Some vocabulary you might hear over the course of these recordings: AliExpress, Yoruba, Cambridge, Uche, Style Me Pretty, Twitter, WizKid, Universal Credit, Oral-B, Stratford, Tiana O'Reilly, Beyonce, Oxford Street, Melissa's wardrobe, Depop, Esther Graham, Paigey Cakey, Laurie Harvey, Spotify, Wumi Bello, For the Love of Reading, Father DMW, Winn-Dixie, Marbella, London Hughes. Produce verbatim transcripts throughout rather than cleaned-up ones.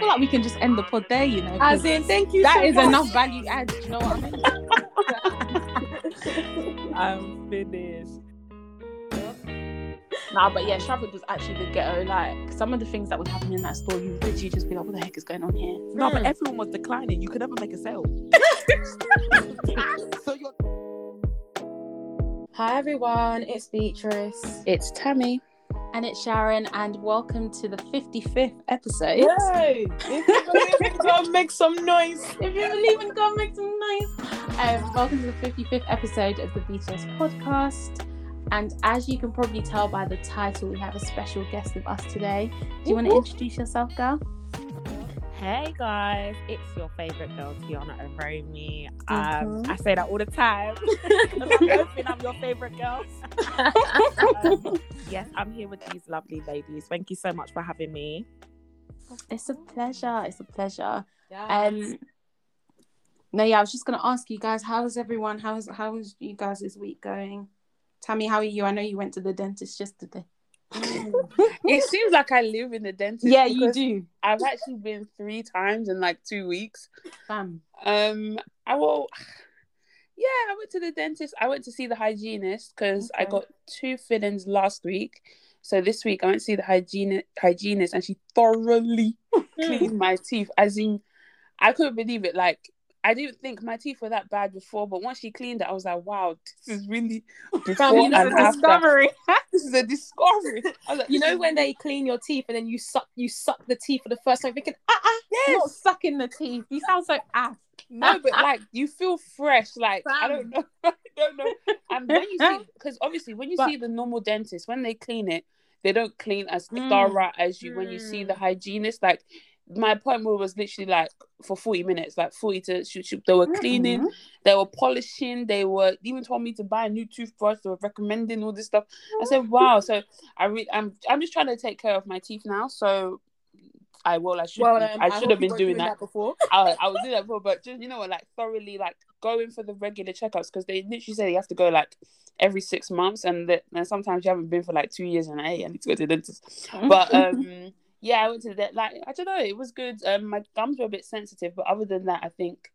feel like we can just end the pod there, you know. As in, thank you. That so is much. Enough value add. You know what I mean? I'm finished. Nah, but yeah, Shravard was actually the ghetto. Like, some of the things that would happen in that store, you would literally just be like, what the heck is going on here? Mm. No, but everyone was declining. You could never make a sale. So you're... Hi, everyone. It's Beatrice. It's Tammy. And it's Sharon. And welcome to the fifty-fifth episode. Yay! If you believe in God, make some noise. If you believe in God, make some noise. Um, welcome to the fifty-fifth episode of the Beatrice podcast. And as you can probably tell by the title, we have a special guest with us today. Do you want to introduce yourself, girl? Hey, guys. It's your favourite girl, Tiana O'Reilly. Mm-hmm. Um, I say that all the time. I'm, I'm your favourite girl. um, yes, I'm here with these lovely ladies. Thank you so much for having me. It's a pleasure. It's a pleasure. Yes. Um, no, yeah, I was just going to ask you guys, how is everyone? How is, how is you guys this week going? Tammy, how are you? I know you went to the dentist yesterday. It seems like I live in the dentist. Yeah, you do. I've actually been three times in like two weeks. Bam. Um, I will. Yeah, I went to the dentist. I went to see the hygienist because okay. I got two fillings last week. So this week I went to see the hygienist, hygienist and she thoroughly cleaned my teeth. As in, I couldn't believe it. Like, I didn't think my teeth were that bad before, but once she cleaned it, I was like, wow, this is really before and after. This is a discovery. This is a discovery. I was like, you know when they clean your teeth and then you suck you suck the teeth for the first time, thinking, ah, ah, yes. Not sucking the teeth. You sound so ass. No, but like, you feel fresh. Like, I don't know. I don't know. And when you see, because obviously when you but, see the normal dentist, when they clean it, they don't clean as mm, thorough as you mm. when you see the hygienist. Like, my appointment was literally like for forty minutes, like forty to shoot. They were cleaning, mm-hmm. they were polishing, they were even told me to buy a new toothbrush. They were recommending all this stuff. I said, wow. So I re- I'm I'm just trying to take care of my teeth now. So I will. I should. Well, um, I should have been doing that, that before. I, I was doing that before, but just, you know what, like thoroughly, like going for the regular checkups, because they literally say you have to go like every six months, and that and sometimes you haven't been for like two years, and hey, I need to go to the dentist. But um. Yeah, I went to that. Like, I don't know, it was good. Um, my gums were a bit sensitive, but other than that, I think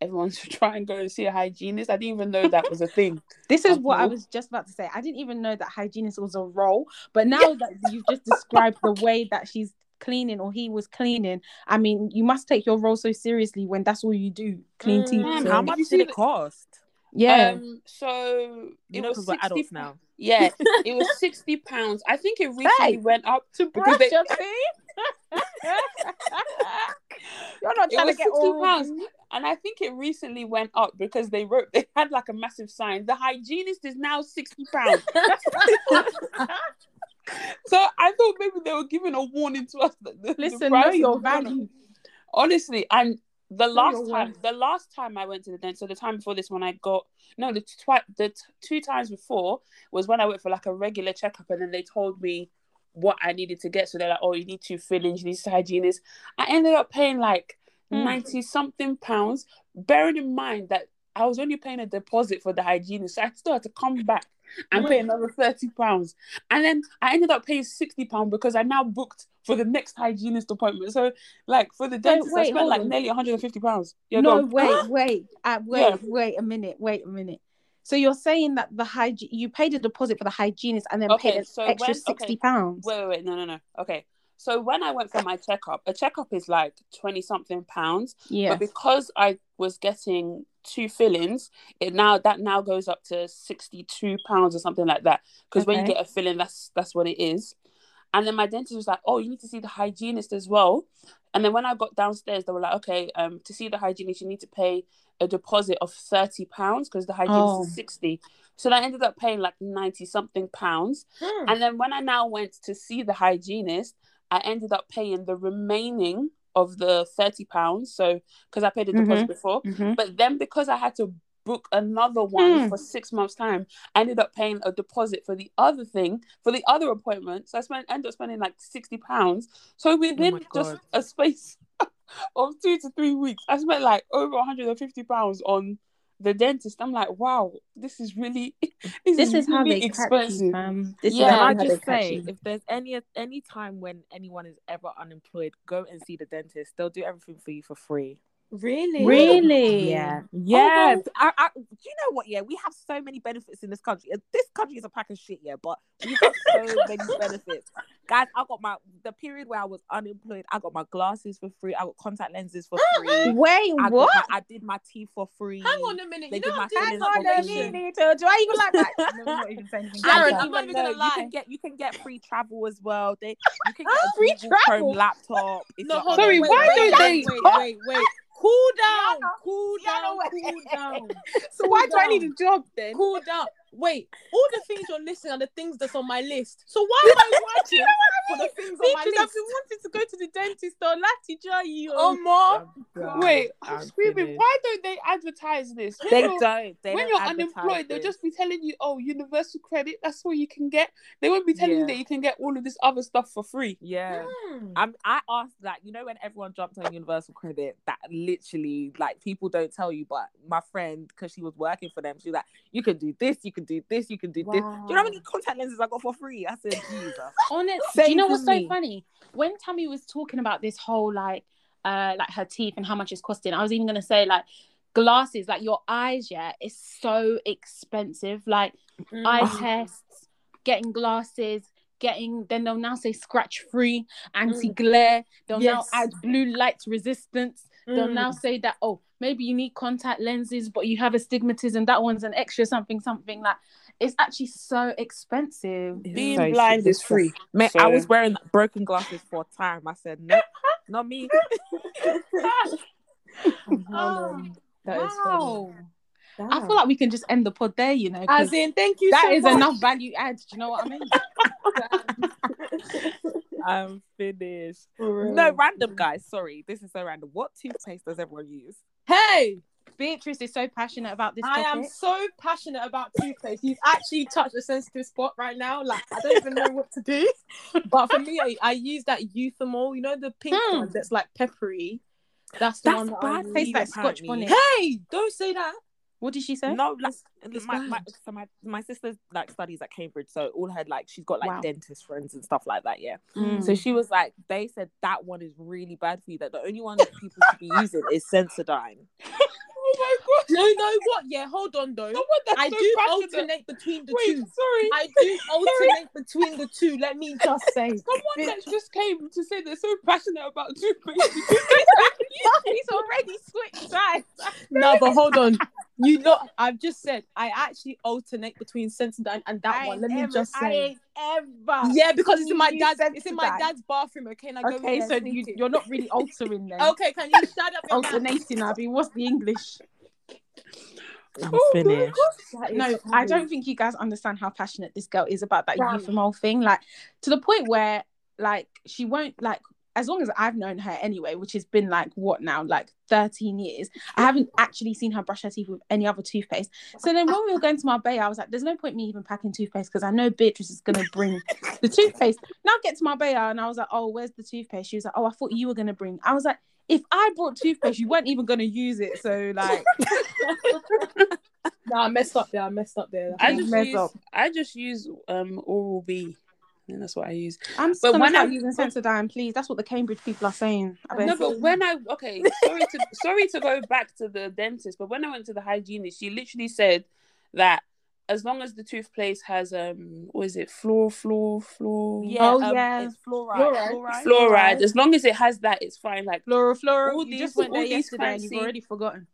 everyone should try and go and see a hygienist. I didn't even know that was a thing. This is what I was just about to say. I didn't even know that hygienist was a role, but now yeah. that you've just described the way that she's cleaning or he was cleaning, I mean, you must take your role so seriously when that's all you do, clean mm, teeth. Man, so. How much did it cost? Yeah. Um, so it you know, was we're sixty adults now. Yeah, it was sixty pounds. I think it recently hey, went up to brush they... your teeth. You're not trying it was to get all pounds, and I think it recently went up because they wrote they had like a massive sign. The hygienist is now sixty pounds. So I thought maybe they were giving a warning to us. That the, Listen, the know your value. Honestly, and. The last time, the last time I went to the dentist, so the time before this one, I got no. The twi- the t- two times before was when I went for like a regular checkup, and then they told me what I needed to get. So they're like, "Oh, you need two fillings, you need two hygienists." I ended up paying like mm. ninety something pounds, bearing in mind that I was only paying a deposit for the hygienist, so I still had to come back and mm. pay another thirty pounds, and then I ended up paying sixty pounds because I now booked for the next hygienist appointment. So, like, for the dentist, wait, I spent, like, on. nearly one hundred fifty pounds. Yeah, no, wait, huh? wait, uh, wait, yeah. wait a minute, wait a minute. So you're saying that the hygiene, you paid a deposit for the hygienist and then okay, paid an so extra when, sixty pounds. Okay. Wait, wait, wait, no, no, no. Okay. So when I went for my checkup, a checkup is, like, twenty-something pounds. Yeah. But because I was getting two fillings, it now that now goes up to sixty-two pounds or something like that. Because okay. when you get a filling, that's that's what it is. And then my dentist was like, oh, you need to see the hygienist as well. And then when I got downstairs, they were like, okay, um, to see the hygienist, you need to pay a deposit of thirty pounds because the hygienist oh. is sixty. So I ended up paying like ninety-something pounds. Hmm. And then when I now went to see the hygienist, I ended up paying the remaining of the thirty pounds. So, because I paid a deposit mm-hmm. before. Mm-hmm. But then because I had to book another one mm. for six months time, I ended up paying a deposit for the other thing, for the other appointment. So I spent ended up spending like sixty pounds. So within oh just a space of two to three weeks, I spent like over one hundred fifty pounds on the dentist. I'm like, wow, this is really this, this is really how expensive. Um, this yeah, is how I just say, if there's any any time when anyone is ever unemployed, go and see the dentist. They'll do everything for you for free. Really? Really? Yeah. Yeah. Oh, I, I, do you know what? Yeah, we have so many benefits in this country. This country is a pack of shit, yeah, but we've got so many benefits. Guys, I got my, the period where I was unemployed, I got my glasses for free. I got contact lenses for free. Wait, I what? My, I did my teeth for free. Hang on a minute. They you did my hang on a minute. Do I even like that? No, I'm not even saying anything. Sharon, I'm not even going to lie. You can, get, you can get free travel as well. They, you can get oh, a free travel laptop. No, sorry, wait, why don't they? Wait, wait, wait. Cool down, Tiana, cool down, Tiana, cool down. So why do I need a job then? Cool down. Wait, all the things you're listing are the things that's on my list. So why am I watching you know I mean? for the things because on my list? Because I've been wanting to go to the dentist or Lati you. Oh, mom. Wait, I'm, I'm screaming. Finished. Why don't they advertise this? When they don't. They when don't you're unemployed, this. They'll just be telling you, oh, Universal Credit, that's all you can get. They won't be telling yeah. you that you can get all of this other stuff for free. Yeah. Mm. I'm, I asked that, you know, when everyone jumped on Universal Credit, that literally, like, people don't tell you, but my friend, because she was working for them, she was like, you can do this, you can do this, you can do wow. this. Do you know how many contact lenses I got for free? I said, Jesus. Honestly, do you know what's me. so funny? When Tammy was talking about this whole, like, uh, like her teeth and how much it's costing, I was even going to say, like, glasses, like, your eyes, yeah, it's so expensive. Like, mm. eye tests, getting glasses, getting, then they'll now say scratch-free, anti-glare. They'll yes. now add blue light resistance. Mm. They'll now say that, oh, maybe you need contact lenses, but you have astigmatism. That one's an extra something, something. Like, it's actually so expensive. Being so blind is free. Mate, so... I was wearing broken glasses for a time. I said, no, not me. oh, oh, that wow. is funny. Wow. I feel like we can just end the pod there, you know. As in, thank you. That so is much. Enough value add. Do you know what I mean? I'm finished. No, random guys. Sorry, this is so random. What toothpaste does everyone use? Hey, Beatrice is so passionate about this. I topic. am so passionate about toothpaste. You've actually touched a sensitive spot right now. Like, I don't even know what to do. But for me, I, I use that Euthamol. You know, the pink hmm. one that's like peppery. That's the that's one that bad. I taste like Scotch bonnet. Hey, don't say that. What did she say? No, like it's, my, it's my, so my my sister like studies at Cambridge, so all her like she's got like wow. dentist friends and stuff like that. Yeah, mm. so she was like, they said that one is really bad for you. That the only one that people should be using is Sensodyne. Oh my god! No, no, what? Yeah, hold on though. No, I so do passionate. alternate between the Wait, two. Sorry, I do alternate between the two. Let me just say, someone that just came to say they're so passionate about two. He's already switched sides. No, but hold on. You know, I've just said I actually alternate between Sensodyne and that I one. Let me ever, just say, I ain't ever. Yeah, because it's in my dad's. Sensodyne. It's in my dad's bathroom. Okay, like okay, so you, you're not really altering then. Okay, can you shut up? Alternating, Abby. What's the English? Oh, finished. No, funny. I don't think you guys understand how passionate this girl is about that Euthamol thing. Like, to the point where, like, she won't like. As long as I've known her anyway, which has been like, what now, like thirteen years, I haven't actually seen her brush her teeth with any other toothpaste. So then when we were going to Marbella, I was like, there's no point me even packing toothpaste because I know Beatrice is going to bring the toothpaste. Now I get to Marbella and I was like, oh, where's the toothpaste? She was like, oh, I thought you were going to bring. I was like, if I brought toothpaste, you weren't even going to use it. So like... nah, I messed up there. I messed up there. I, I, just, messed use, up. I just use um, Oral-B. And that's what I use. I'm still not using Sensodyne, please. That's what the Cambridge people are saying. I no, but when I okay, sorry to sorry to go back to the dentist, but when I went to the hygienist, she literally said that as long as the toothpaste has um, what is it, fluor, fluor, fluor? Yeah, oh um, yeah, it's fluoride. Fluoride. fluoride, fluoride. As long as it has that, it's fine. Like fluoro, fluoro. You these, just went there yesterday, fancy... and you've already forgotten.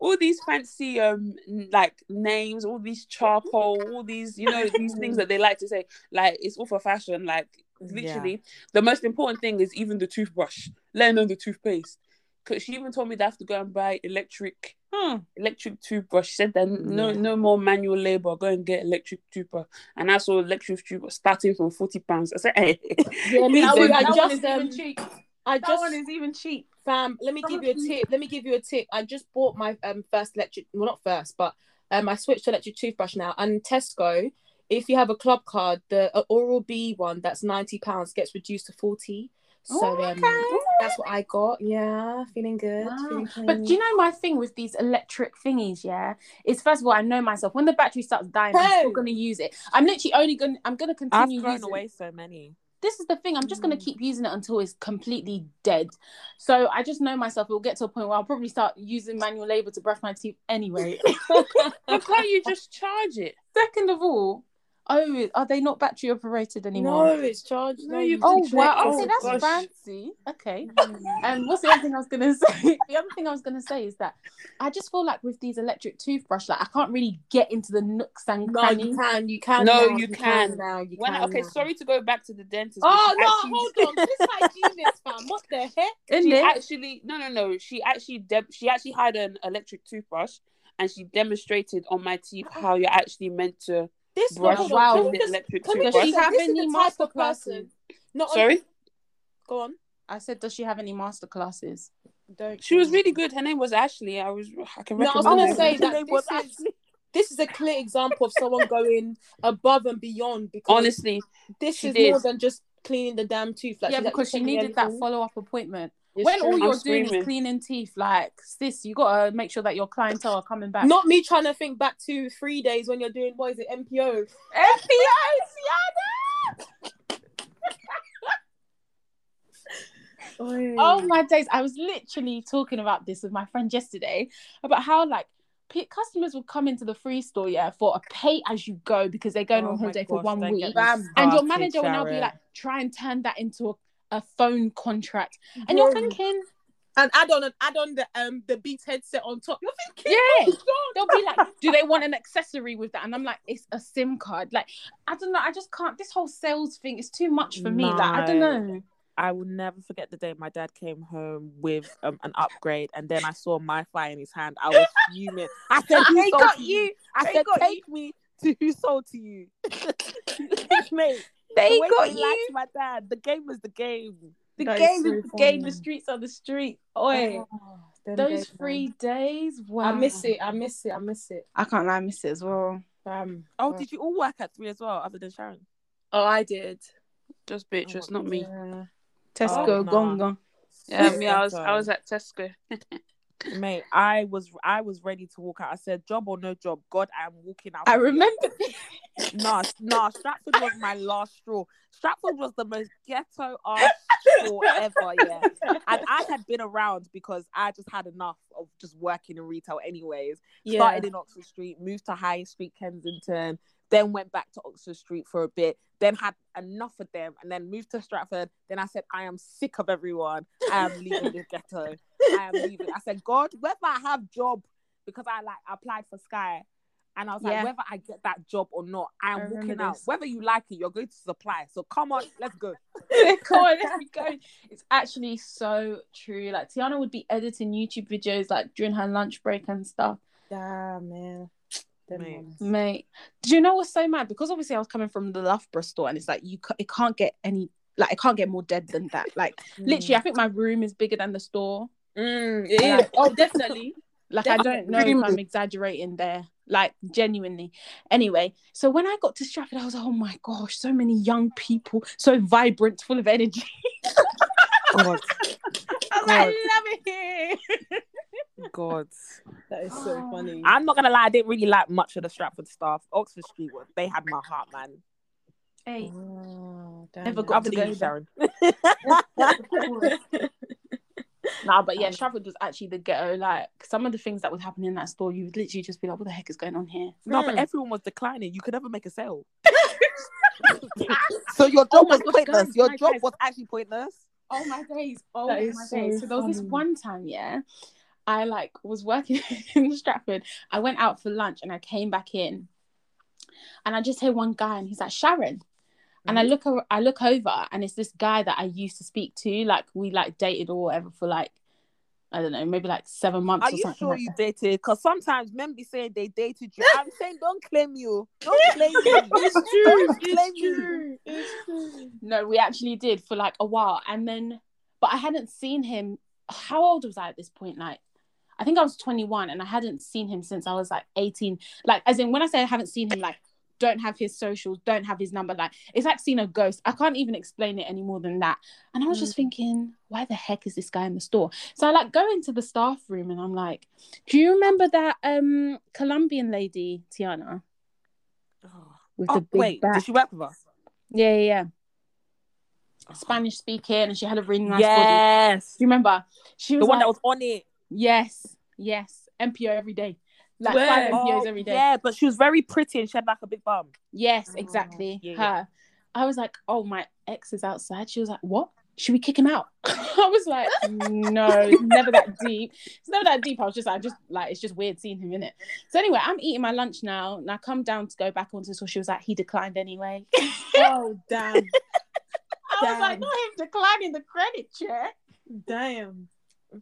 all these fancy um like names, all these charcoal, all these, you know, these things that they like to say, like it's all for fashion. Like literally yeah. the most important thing is even the toothbrush, let alone the toothpaste, because she even told me they have to go and buy electric hmm. electric toothbrush. She said that no yeah. no more manual labor, go and get electric toothbrush. And I saw electric toothbrush starting from forty pounds. I said, hey, yeah, that one, that just, one um, cheap. I that just, one is even cheap. Fam, let me give you a tip. Let me give you a tip. I just bought my um first electric, well not first, but um I switched to electric toothbrush now. And Tesco, if you have a club card, the uh, Oral-B one that's ninety pounds gets reduced to forty. So oh, okay. um, that's what I got. Yeah, feeling good. Wow. Feeling clean. But do you know my thing with these electric thingies? Yeah, is first of all I know myself. When the battery starts dying, oh. I'm still gonna use it. I'm literally only gonna. I'm gonna continue. I've thrown using... away so many. This is the thing. I'm just mm. gonna keep using it until it's completely dead. So I just know myself. It'll get to a point where I'll probably start using manual labour to brush my teeth anyway. Why can't you just charge it? Second of all. Oh, are they not battery operated anymore? No, it's charged. No, you oh, can wow. Oh, see, that's gosh. fancy. Okay. And um, what's the other thing I was going to say? The other thing I was going to say is that I just feel like with these electric toothbrush, like I can't really get into the nooks and crannies. No, you can. You can. No, now, you, you can. can now. You when, can okay, now. Sorry to go back to the dentist. Oh, no, actually... hold on. This hygienist, fam. What the heck? Isn't she it? actually, no, no, no. She actually, de- she actually had an electric toothbrush and she demonstrated on my teeth how you're actually meant to This brush one, wow. Can we just, electric can we just, does she have any master classes? Not Sorry? Only... Go on. I said, does she have any master classes? Don't she was really good. Her name was Ashley. I was I can recommend no, I was going to say that this is, Ashley. This is a clear example of someone going above and beyond. Because Honestly, this is did. more than just cleaning the damn tooth. Like, yeah, because she needed that follow-up appointment. It's when true. all you're I'm doing screaming. is cleaning teeth, like, sis, you got to make sure that your clientele are coming back. Not me trying to think back to three days when you're doing, what is it, M P O? M P O, Tiana! oh, yeah. Oh, my days. I was literally talking about this with my friend yesterday, about how, like, customers would come into the free store, yeah, for a pay-as-you-go because they're going oh on holiday gosh, for one week. Started, and your manager will now be like, try and turn that into a a phone contract, and Bro. you're thinking, and add on and add on the um the Beats headset on top. You're thinking, yeah, oh, they'll be like, do they want an accessory with that? And I'm like, it's a SIM card. Like, I don't know. I just can't. This whole sales thing is too much for me. No. Like, I don't know. I will never forget the day my dad came home with um, an upgrade, and then I saw my fly in his hand. I was fuming. I said, they got you. I they said, take you. me to who sold to you, mate. They the got you. Liked my dad. The game was the game. The that game is so the funny. game. The streets are the street. Oi, oh, those three days. Wow, I miss it. I miss it. I miss it. I can't lie. I miss it as well. Um, oh, well. Did you all work at three as well, other than Sharon? Oh, I did. Just Beatrice, oh, not me. Yeah. Tesco, oh, nah. gone, gone. Yeah, me. I was. I was at Tesco. Mate, I was I was ready to walk out. I said, job or no job, God, I'm walking out. I remember. nah, nah, Stratford was my last straw. Stratford was the most ghetto ass straw ever, yeah. And I had been around because I just had enough of just working in retail anyways. Yeah. Started in Oxford Street, moved to High Street, Kensington, then went back to Oxford Street for a bit, then had enough of them, and then moved to Stratford. Then I said, I am sick of everyone. I am leaving the ghetto. I am leaving. I said, God, whether I have job, because I like applied for Sky, and I was like, yeah. whether I get that job or not, I am I walking out. This. Whether you like it, you're going to supply. So come on, let's go. Come on, let's be going. It's actually so true. Like, Tiana would be editing YouTube videos like during her lunch break and stuff. Damn, man. Mate. Mate, do you know what's so mad? Because obviously I was coming from the Loughborough store, and it's like you, ca- it can't get any, like it can't get more dead than that. Like mm. literally, I think my room is bigger than the store. Mm, it like, is. Oh, definitely. Like definitely. I don't know if I'm exaggerating there. Like genuinely. Anyway, so when I got to Stratford, I was like, oh my gosh, so many young people, so vibrant, full of energy. God. I was like, I love it here. God, that is so oh. funny. I'm not gonna lie, I didn't really like much of the Stratford stuff. Oxford Street was, they had my heart, man. Hey, oh, never got to go, Sharon. Nah, but yeah, Stratford was actually the ghetto. Like some of the things that would happen in that store, you would literally just be like, "What the heck is going on here?" No, mm. but everyone was declining. You could never make a sale. So your job oh was God, pointless. Guys, your job guys. was actually pointless. Oh my days! Oh that my days! So, so there was funny. this one time, yeah. I like was working in Stratford. I went out for lunch and I came back in, and I just hear one guy and he's like, Sharon, mm-hmm. and I look o- I look over and it's this guy that I used to speak to, like we like dated or whatever for like I don't know maybe like seven months. Are or you something sure like you that. dated? Because sometimes men be saying they dated you. I'm saying don't claim you, don't claim you. It's true. Don't it's claim true. You. It's true. No, we actually did for like a while, and then but I hadn't seen him. How old was I at this point? Like. I think I was twenty-one and I hadn't seen him since I was like eighteen. Like, as in when I say I haven't seen him, like don't have his socials, don't have his number. Like, it's like seeing a ghost. I can't even explain it any more than that. And I was mm. just thinking, why the heck is this guy in the store? So I like go into the staff room and I'm like, do you remember that um Colombian lady, Tiana? Oh, With oh the big wait, back. Did she work with us? Yeah, yeah, yeah. Oh. Spanish speaking, and she had a really nice yes. body. Yes. Do you remember? She was the one like, that was on it. Yes, yes. M P O every day. Like Where? five M P Os oh, every day. Yeah, but she was very pretty and she had like a big bum. Yes, exactly. Oh, yeah, her. Yeah. I was like, oh, my ex is outside. She was like, what? Should we kick him out? I was like, no, it's never that deep. It's never that deep. I was just like, just like, it's just weird seeing him in it. So anyway, I'm eating my lunch now, and I come down to go back onto the store. She was like, he declined anyway. Oh, damn. I damn. was like, not him declining the credit check. Damn. But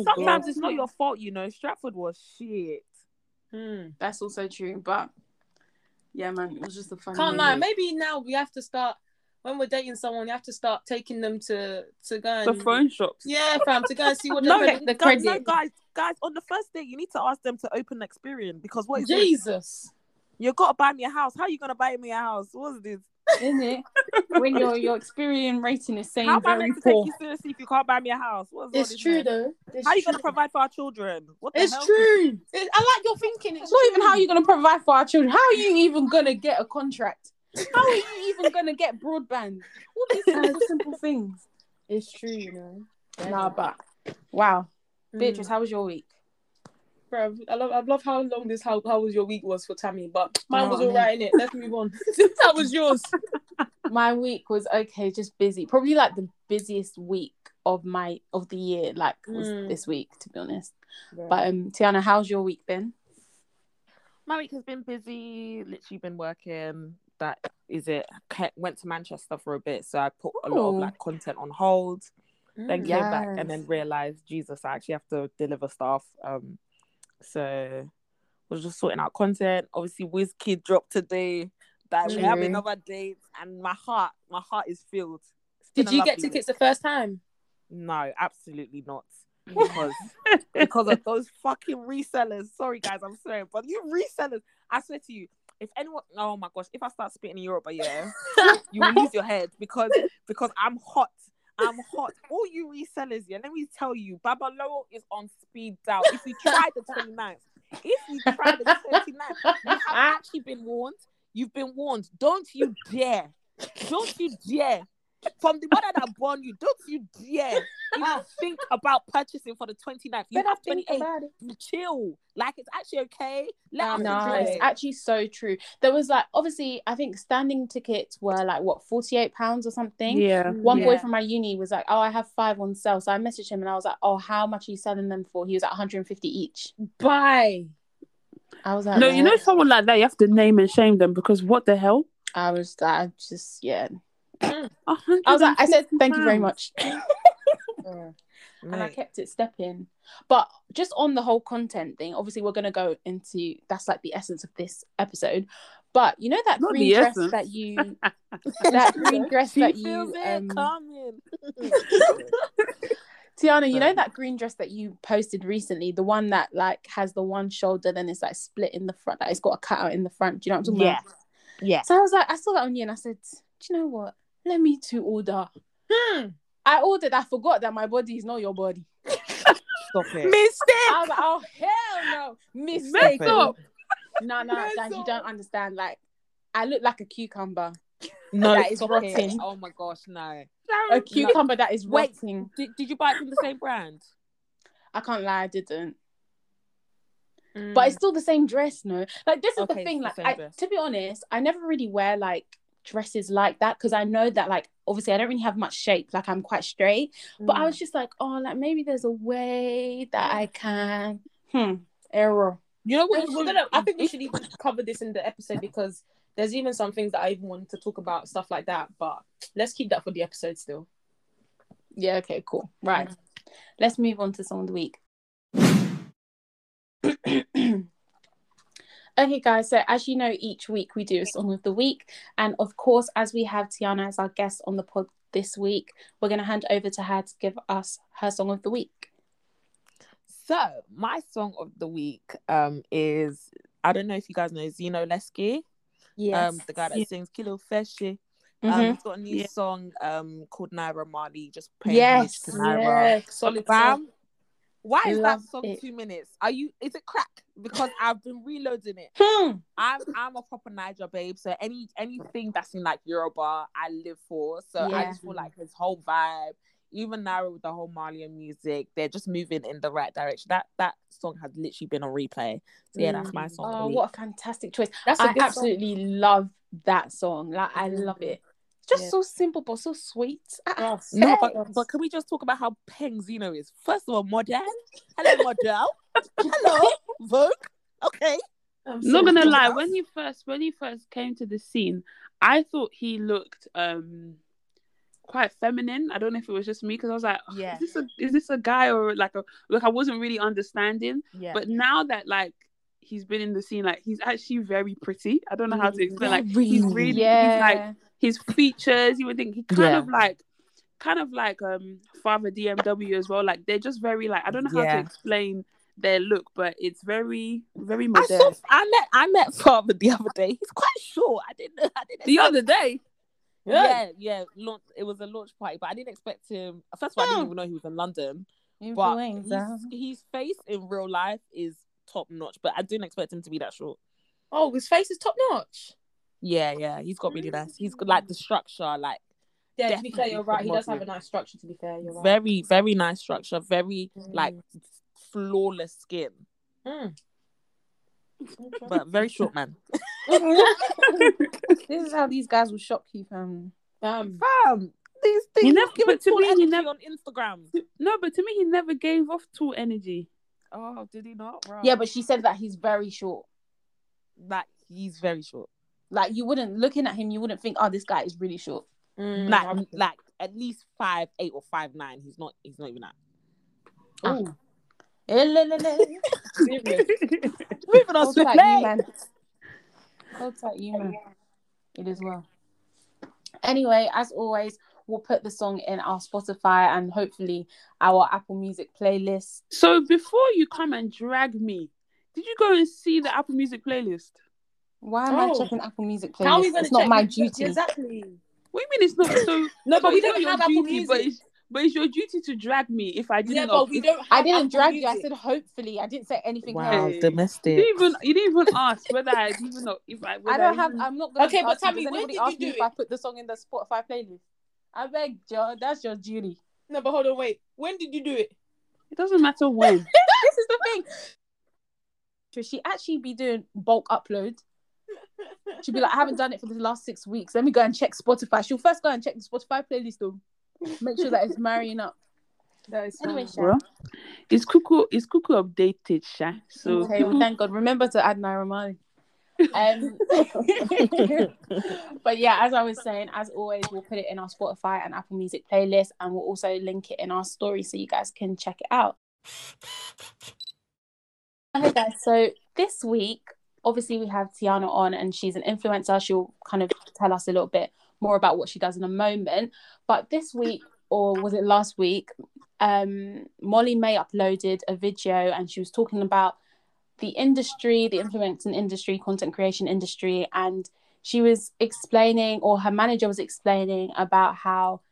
oh, sometimes God. it's not your fault, you know. Stratford was shit. Mm, that's also true, but yeah, man, it was just a fun. Can't lie. Maybe now we have to start, when we're dating someone, you have to start taking them to to go and the phone shops. Yeah, fam, to go and see what. No, the, the guys, no, guys, guys, on the first date, you need to ask them to open Experian, because what is Jesus? This? You gotta buy me a house. How are you gonna buy me a house? What's this? Isn't it? When your your Experian rating is saying, how am I meant to poor. take you seriously if you can't buy me a house? What is it's true, man? though. It's how are you going to provide for our children? What the it's hell? true. It, I like your thinking. It's not true. Even how you're going to provide for our children. How are you even going to get a contract? How are you even going to get broadband? All these simple, simple things. It's true, you know. Yeah. Nah, but wow, mm. Beatrice, how was your week? Bruv, I love I love how long this how how was your week was for Tammy, but mine oh, was all right, innit? Let's move on. That was yours. My week was okay, just busy. Probably like the busiest week of my of the year, like was mm. this week, to be honest. Yeah. But um Tiana, how's your week been? My week has been busy, literally been working. That is it. I went to Manchester for a bit, so I put Ooh. a lot of like content on hold, mm, then came yes. back and then realized, Jesus, I actually have to deliver stuff. Um So, we're just sorting out content. Obviously, WizKid dropped today. That True. we have another date, and my heart, my heart is filled. Did you get tickets week. the first time? No, absolutely not. Because because of those fucking resellers. Sorry, guys, I'm sorry, but you resellers. I swear to you, if anyone, oh my gosh, if I start spitting in Europe, but yeah, you will lose your head because because I'm hot. I'm hot. All you resellers, yeah, let me tell you, Babalowo is on speed dial. If you try the twenty-ninth, if you try the twenty-ninth, you have actually been warned. You've been warned. Don't you dare. Don't you dare. From the mother that born you, don't you dare even think about purchasing for the twenty-ninth. You have twenty-eight. Chill. Like, it's actually okay. Let us no, enjoy. It's actually so true. There was like, obviously, I think standing tickets were like, what, forty-eight pounds or something? Yeah. One yeah. boy from my uni was like, oh, I have five on sale. So I messaged him and I was like, oh, how much are you selling them for? He was like, one hundred fifty each. Bye. I was like, no, what? You know, someone like that, you have to name and shame them, because what the hell? I was like, just, yeah. I was like, I said thank you very much. Yeah, right. And I kept it stepping. But just on the whole content thing, obviously we're going to go into, that's like the essence of this episode, but you know that Not green dress essence. that you that green dress she that you um... Tiana, you know that green dress that you posted recently, the one that like has the one shoulder then it's like split in the front, like it's got a cutout in the front, do you know what I'm talking yeah. about? Yeah. So I was like, I saw that on you and I said, do you know what? Let me to order. Hmm. I ordered. I forgot that my body is not your body. Stop it. Mistake. I was like, oh hell no, mistake. No, no, Dan, you don't understand. Like, I look like a cucumber. No, that is rotting. It. Oh my gosh, no. A cucumber no. that is Wait, rotting. Did, did you buy it from the same brand? I can't lie, I didn't. Mm. But it's still the same dress, no. Like this is okay, the thing. Like, the I, to be honest, I never really wear like. dresses like that, because I know that like obviously I don't really have much shape, like I'm quite straight, mm. but I was just like, oh, like maybe there's a way that I can hmm error you know what we're gonna, I think we should even cover this in the episode, because there's even some things that I even wanted to talk about, stuff like that, but let's keep that for the episode still. Yeah, okay, cool, right, mm. let's move on to song of the week. Okay, guys, so as you know, each week we do a song of the week. And of course, as we have Tiana as our guest on the pod this week, we're going to hand over to her to give us her song of the week. So my song of the week um, is, I don't know if you guys know Zeno Lesky. Yes. Um, the guy that yeah. sings Kilo Feshe. Um, mm-hmm. He's got a new yeah. song um called Naira Marley. Just paying yes. to Naira. Yes. Solid Bam. Why is Love that song it. two minutes? Are you? Is it crack? Because I've been reloading it. Hmm. I'm I'm a proper Niger babe, so any anything that's in like Yoruba, I live for. So yeah. I just feel like his whole vibe, even Naira with the whole Malian music, they're just moving in the right direction. That that song has literally been on replay. So yeah, mm. that's my song. Oh, what a fantastic choice! That's I absolutely song. love that song. Like I love it. Just yeah. so simple, but so sweet. Yes. No, but, but can we just talk about how Pengzino is? First of all, modern. Hello, model. Hello, Vogue. Okay. I'm so not gonna lie, when he first when he first came to the scene, I thought he looked um quite feminine. I don't know if it was just me because I was like, oh, yeah. is this a is this a guy or like a look? I wasn't really understanding. Yeah. But now that like he's been in the scene, like he's actually very pretty. I don't know how to explain. Like he's really yeah. he's like. His features, you would think he kind yeah. of like, kind of like um Father D M W as well. Like they're just very like I don't know how yeah. to explain their look, but it's very very modern. I, saw, I met I met Father the other day. He's quite short. I didn't know. I didn't. The other day. Yeah, yeah. yeah it was a launch party, but I didn't expect him. First of all, I didn't even know he was in London. But his face in real life is top notch. But I didn't expect him to be that short. Oh, his face is top notch. Yeah, yeah, he's got really nice. He's got like the structure, like yeah. To be fair, you're right. He does have a nice structure. To be fair, you're right. Very, very nice structure. Very mm. like flawless skin, mm. but very short man. This is how these guys will shock you, fam. Um, fam, these things. You never, but to me, he never on Instagram. No, but to me, he never gave off tall energy. Oh, did he not? Right. Yeah, but she said that he's very short. That he's very short. Like you wouldn't looking at him, you wouldn't think, oh, this guy is really short. Mm, like, like at least five eight or five nine. He's not. He's not even that. Oh, moving on to man. Hold tight, you man. It is well. Anyway, as always, we'll put the song in our Spotify and hopefully our Apple Music playlist. So before you come and drag me, did you go and see the Apple Music playlist? Why am oh. I checking Apple Music playlist? How are we gonna it's check not my duty. Exactly. What do you mean it's not so? No, but so we don't have Apple duty, Music. But it's, but it's your duty to drag me if I didn't. Yeah, but we don't. Have I didn't Apple drag music. you. I said hopefully. I didn't say anything. Wow, else. domestic. You didn't even, you didn't even ask whether I even not if I. I don't I have. Even... I'm not. Gonna okay, but Tammy, when did you do it? If I put the song in the Spotify playlist, I beg you. That's your duty. No, but hold on, wait. When did you do it? It doesn't matter when. This is the thing. She actually be doing bulk upload. She'd be like, I haven't done it for the last six weeks. Let me go and check Spotify. She'll first go and check the Spotify playlist though. Make sure that it's marrying up. That is anyway, Sha. Is Cuckoo is Cuckoo updated, Sha? So okay, well, thank God. Remember to add Naira Marley. Um But yeah, as I was saying, as always, we'll put it in our Spotify and Apple Music playlist, and we'll also link it in our story so you guys can check it out. Hey guys, so this week, obviously we have Tiana on and she's an influencer. She'll kind of tell us a little bit more about what she does in a moment. But this week, or was it last week, um, Molly Mae uploaded a video and she was talking about the industry, the influencing industry, content creation industry. And she was explaining, or her manager was explaining about how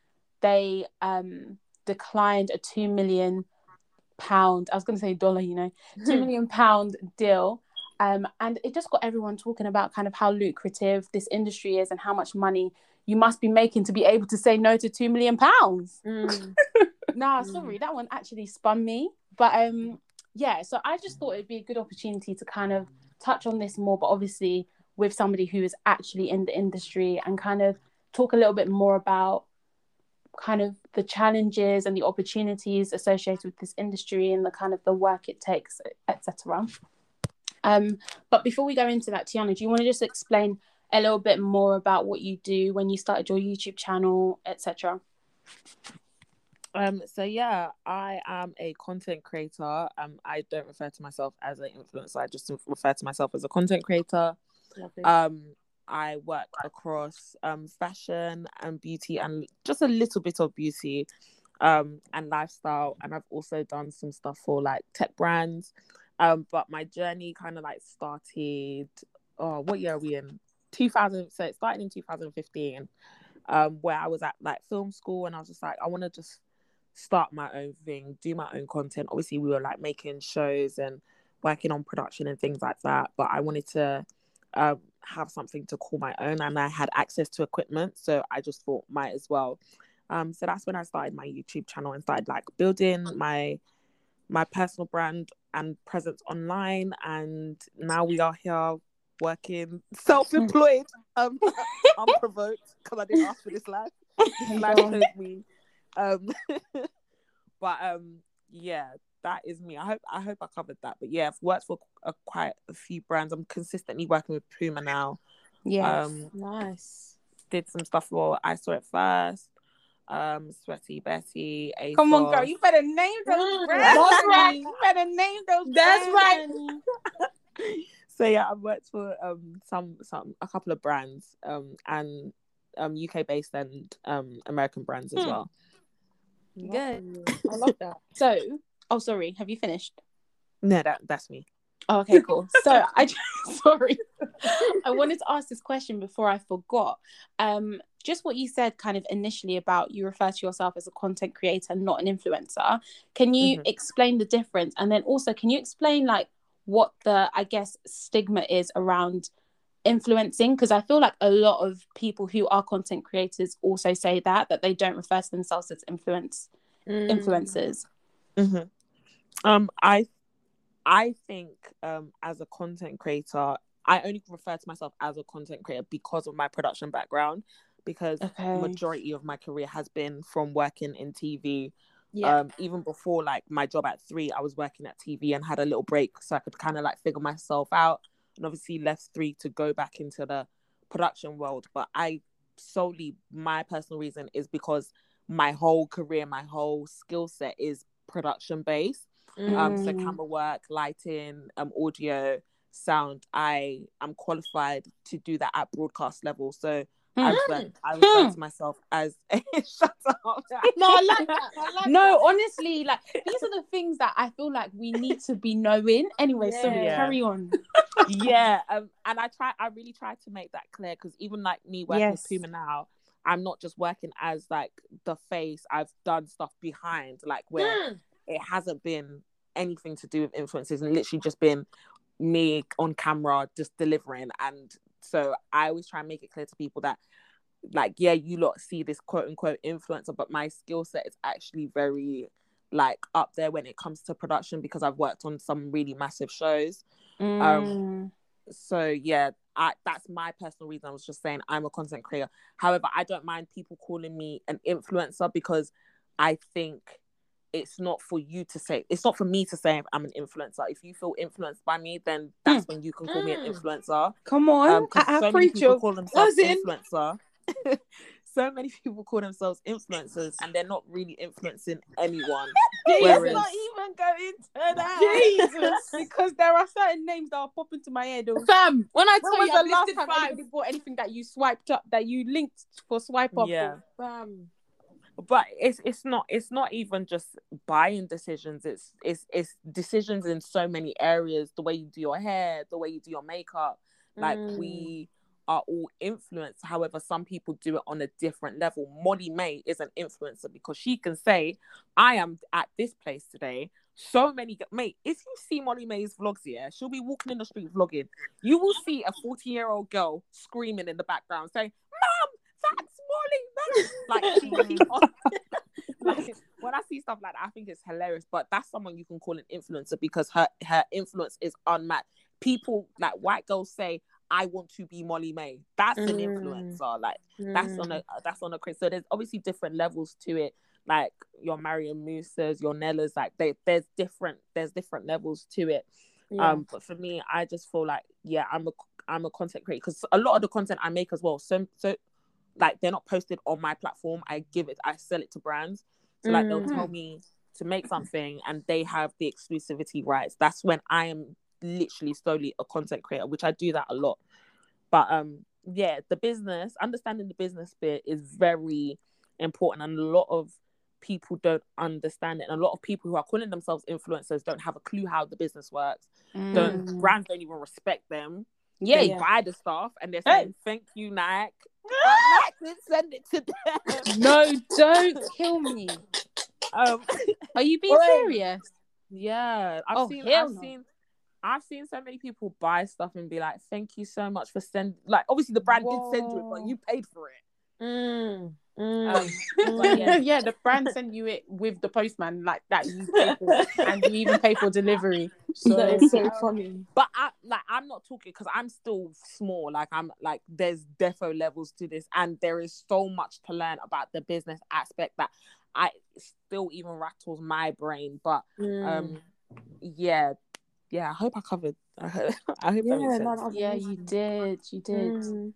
they um, declined a two million pounds pound I was gonna say dollar you know two million pound deal, um and it just got everyone talking about kind of how lucrative this industry is and how much money you must be making to be able to say no to two million pounds. mm. Nah, sorry, that one actually spun me, but um yeah so I just thought it'd be a good opportunity to kind of touch on this more, but obviously with somebody who is actually in the industry, and kind of talk a little bit more about kind of the challenges and the opportunities associated with this industry and the kind of the work it takes, et cetera. Um, but before we go into that, Tiana, do you want to just explain a little bit more about what you do, when you started your YouTube channel, et cetera? Um, so yeah, I am a content creator. Um, I don't refer to myself as an influencer. I just refer to myself as a content creator. Lovely. Um. I work across um, fashion and beauty, and just a little bit of beauty um, and lifestyle. And I've also done some stuff for like tech brands. Um, but my journey kind of like started, oh, what year are we in? two thousand, so it started in two thousand fifteen, um, where I was at like film school, and I was just like, I want to just start my own thing, do my own content. Obviously, we were like making shows and working on production and things like that, but I wanted to um, have something to call my own, and I had access to equipment, so I just thought might as well. Um, so that's when I started my YouTube channel and started like building my my personal brand and presence online, and now we are here working self-employed, um, unprovoked, because I didn't ask for this life. Life chose me. Um, but um, yeah, that is me. I hope I hope I covered that. But yeah, I've worked for a, quite a few brands. I'm consistently working with Puma now. Yeah, um, nice. Did some stuff for I Saw It First. Um, Sweaty Betty, A four. Come on, girl, you better name those brands. That's right. You better name those brands. That's right. So yeah, I've worked for um some some a couple of brands, um and um U K based and um American brands as hmm. well. Good. I love that. So, oh sorry, have you finished? No, that that's me. Oh, okay, cool. So I sorry, I wanted to ask this question before I forgot. Um, just what you said, kind of initially about you refer to yourself as a content creator, not an influencer. Can you mm-hmm. explain the difference? And then also, can you explain like what the I guess stigma is around influencing? Because I feel like a lot of people who are content creators also say that that they don't refer to themselves as influence mm. influencers. Mm-hmm. Um, I. I think um, as a content creator, I only refer to myself as a content creator because of my production background, because okay. the majority of my career has been from working in T V. Yeah. Um, even before like my job at three, I was working at T V and had a little break so I could kind of like figure myself out, and obviously left three to go back into the production world. But I solely, my personal reason is because my whole career, my whole skill set is production based. Mm. Um, so camera work, lighting, um, audio, sound. I am qualified to do that at broadcast level. So mm-hmm. I refer, I refer to myself as a shut up. No, I like that. I like no, that. Honestly, like these are the things that I feel like we need to be knowing. Anyway, yeah. sorry, yeah. carry on. yeah, um, and I try. I really try to make that clear, because even like me working yes. with Puma now, I'm not just working as like the face. I've done stuff behind, like where. Mm. It hasn't been anything to do with influences, and literally just been me on camera just delivering. And so I always try and make it clear to people that like, yeah, you lot see this quote unquote influencer, but my skill set is actually very like up there when it comes to production, because I've worked on some really massive shows. Mm. Um, so yeah, I, that's my personal reason. I was just saying I'm a content creator. However, I don't mind people calling me an influencer, because I think it's not for you to say, it's not for me to say I'm an influencer. If you feel influenced by me, then that's mm. when you can call mm. me an influencer. Come on. Um, I, I so many people call themselves influencer. So many people call themselves influencers and they're not really influencing anyone. Let's Whereas... not even go into that. Jesus. Because there are certain names that are popping to my head. Or... Fam, when I tell when you, was you the last time five? Anybody bought anything that you swiped up, that you linked for swipe up. Yeah. Fam. But it's it's not it's not even just buying decisions. It's it's it's decisions in so many areas. The way you do your hair, the way you do your makeup. Like mm. we are all influenced. However, some people do it on a different level. Molly Mae is an influencer because she can say, "I am at this place today." So many mate. If you see Molly Mae's vlogs, yeah, she'll be walking in the street vlogging. You will see a forty-year-old girl screaming in the background saying, "Mom, that's Molly Mae." Like, she, she on, like when I see stuff like that, I think it's hilarious. But that's someone you can call an influencer because her her influence is unmatched. People like white girls say, "I want to be Molly Mae." That's mm. an influencer. Like mm. that's on a that's on a so there's obviously different levels to it. Like your Marion Moosa's, your Nella's, like they, there's different there's different levels to it. Yeah. Um, but for me, I just feel like yeah, I'm a I'm a content creator, because a lot of the content I make as well. So so. Like they're not posted on my platform. I give it, I sell it to brands. So like mm-hmm. they'll tell me to make something and they have the exclusivity rights. That's when I am literally solely a content creator, which I do that a lot. But um, yeah, the business, understanding the business bit is very important, and a lot of people don't understand it. And a lot of people who are calling themselves influencers don't have a clue how the business works. Mm. Don't brands don't even respect them. Yeah, yeah. You buy the stuff and they're saying, hey. Thank you, Nike. Nike send it to them. No, don't kill me. Um, Are you being oh, serious? Yeah. I've oh, seen I've no. seen I've seen so many people buy stuff and be like, thank you so much for sending, like, obviously the brand Whoa. did send you it, but you paid for it. Mm. Mm. Um, but yeah. yeah, the brand sent you it with the postman, like that you pay for, and you even pay for delivery. So that is so funny. But I like I'm not talking because I'm still small. Like I'm like there's defo levels to this, and there is so much to learn about the business aspect that I still even rattles my brain. But mm. um, yeah, yeah. I hope I covered. I hope, I hope yeah, that makes sense. No, yeah, you did. You did. Mm.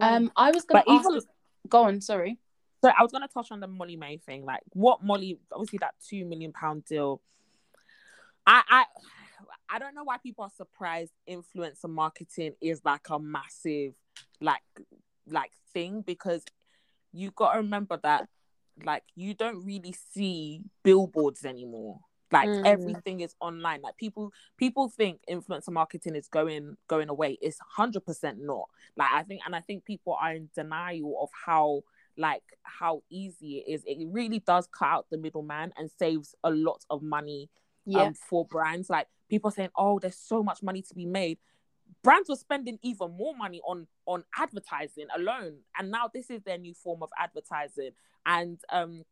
Um, I was gonna but ask. Even- Go on, sorry. So I was going to touch on the Molly Mae thing. Like, what Molly... Obviously, that two million pounds deal. I, I I don't know why people are surprised influencer marketing is, like, a massive, like, like thing. Because you got to remember that, like, you don't really see billboards anymore. Like, mm. everything is online. Like, people people think influencer marketing is going going away. It's one hundred percent not. Like, I think, and I think people are in denial of how, like, how easy it is. It really does cut out the middleman and saves a lot of money yeah. um, for brands. Like, people are saying, oh, there's so much money to be made. Brands were spending even more money on on advertising alone. And now this is their new form of advertising. And, um,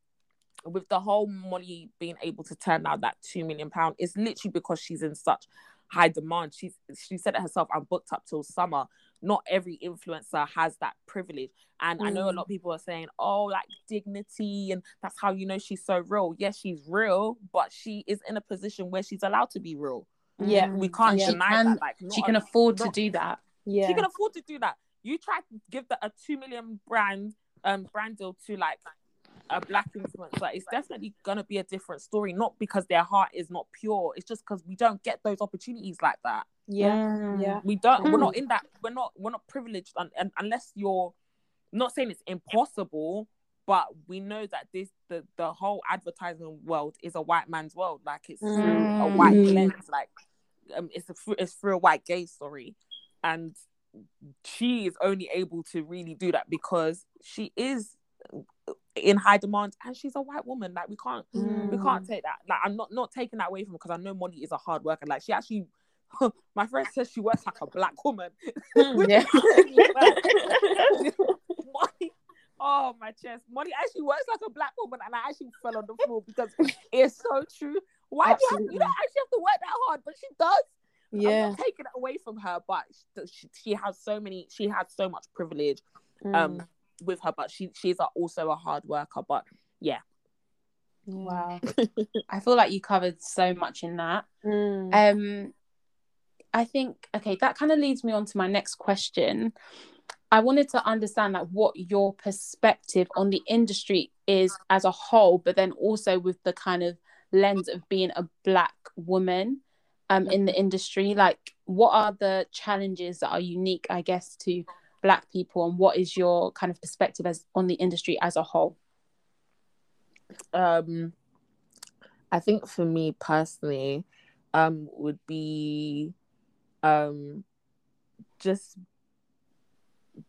with the whole Molly being able to turn out that two million pounds, it's literally because she's in such high demand. She's, she said it herself, I'm booked up till summer. Not every influencer has that privilege. And mm. I know a lot of people are saying, oh, like dignity, and that's how you know she's so real. Yes, she's real, but she is in a position where she's allowed to be real. Yeah. We can't yeah, deny can, that. Like, she can a, afford not, to do that. Yeah. She can afford to do that. You try to give the, a two million brand, um, brand deal to like, a black influencer, it's definitely gonna be a different story. Not because their heart is not pure, it's just because we don't get those opportunities like that. Yeah, yeah. We don't. Mm. We're not in that. We're not. We're not privileged, un- un- unless you're. I'm not saying it's impossible, but we know that this the the whole advertising world is a white man's world. Like it's mm. through a white lens. Like um, it's a it's through a white gaze story, and she is only able to really do that because she is in high demand and she's a white woman. Like we can't mm. we can't take that. Like I'm not not taking that away from her because I know Molly is a hard worker. Like she actually my friend says she works like a black woman. Mm, yeah. Molly, oh my chest. Molly actually works like a black woman and I actually fell on the floor because it's so true. Why do you, have, you don't actually have to work that hard, but she does. Yeah. I'm not taking it away from her, but she, she has so many she has so much privilege. Mm. Um with her, but she she's also a hard worker. But yeah, wow. I feel like you covered so much in that. mm. um I think okay that kind of leads me on to my next question. I wanted to understand like what your perspective on the industry is as a whole, but then also with the kind of lens of being a black woman um in the industry. Like what are the challenges that are unique, I guess, to black people, and what is your kind of perspective as on the industry as a whole? um I think for me personally um would be um just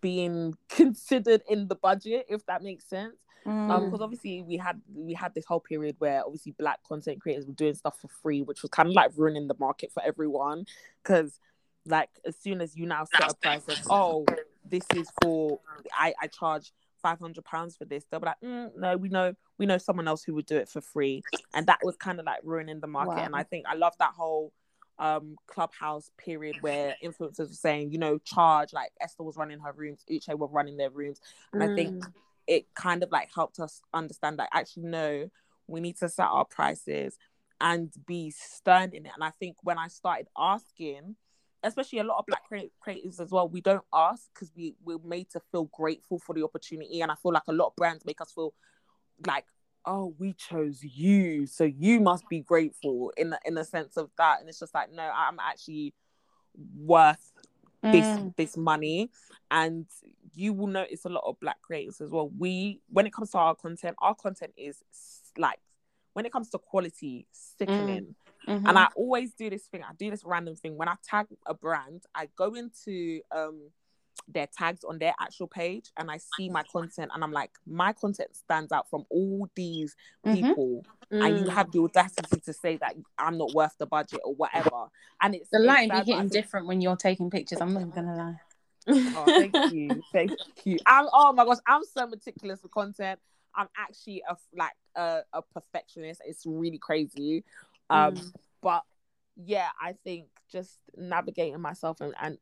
being considered in the budget, if that makes sense. mm. Um because obviously we had we had this whole period where obviously black content creators were doing stuff for free, which was kind of like ruining the market for everyone, because like as soon as you now set a price of oh this is for I, I charge five hundred pounds for this, they'll be like mm, no we know we know someone else who would do it for free, and that was kind of like ruining the market. Wow. And I think I love that whole um Clubhouse period where influencers were saying, you know, charge, like Esther was running her rooms, Uche were running their rooms, and mm. I think it kind of like helped us understand that actually no, we need to set our prices and be stern in it. And I think when I started asking, especially a lot of black creators as well, we don't ask because we, we're made to feel grateful for the opportunity. And I feel like a lot of brands make us feel like, oh, we chose you, so you must be grateful in the, in the sense of that. And it's just like, no, I'm actually worth this mm. this money. And you will notice a lot of black creators as well. We, when it comes to our content, our content is like, when it comes to quality, sickening. Mm. Mm-hmm. And I always do this thing. I do this random thing. When I tag a brand, I go into um their tags on their actual page and I see my content and I'm like, my content stands out from all these people. Mm-hmm. And mm. you have the audacity to say that I'm not worth the budget or whatever. And it's the lighting be hitting think... different when you're taking pictures. I'm not gonna lie. Oh, thank you. Thank you. I'm, oh my gosh, I'm so meticulous with content. I'm actually a like a, a perfectionist. It's really crazy. Um, mm. But yeah, I think just navigating myself and, and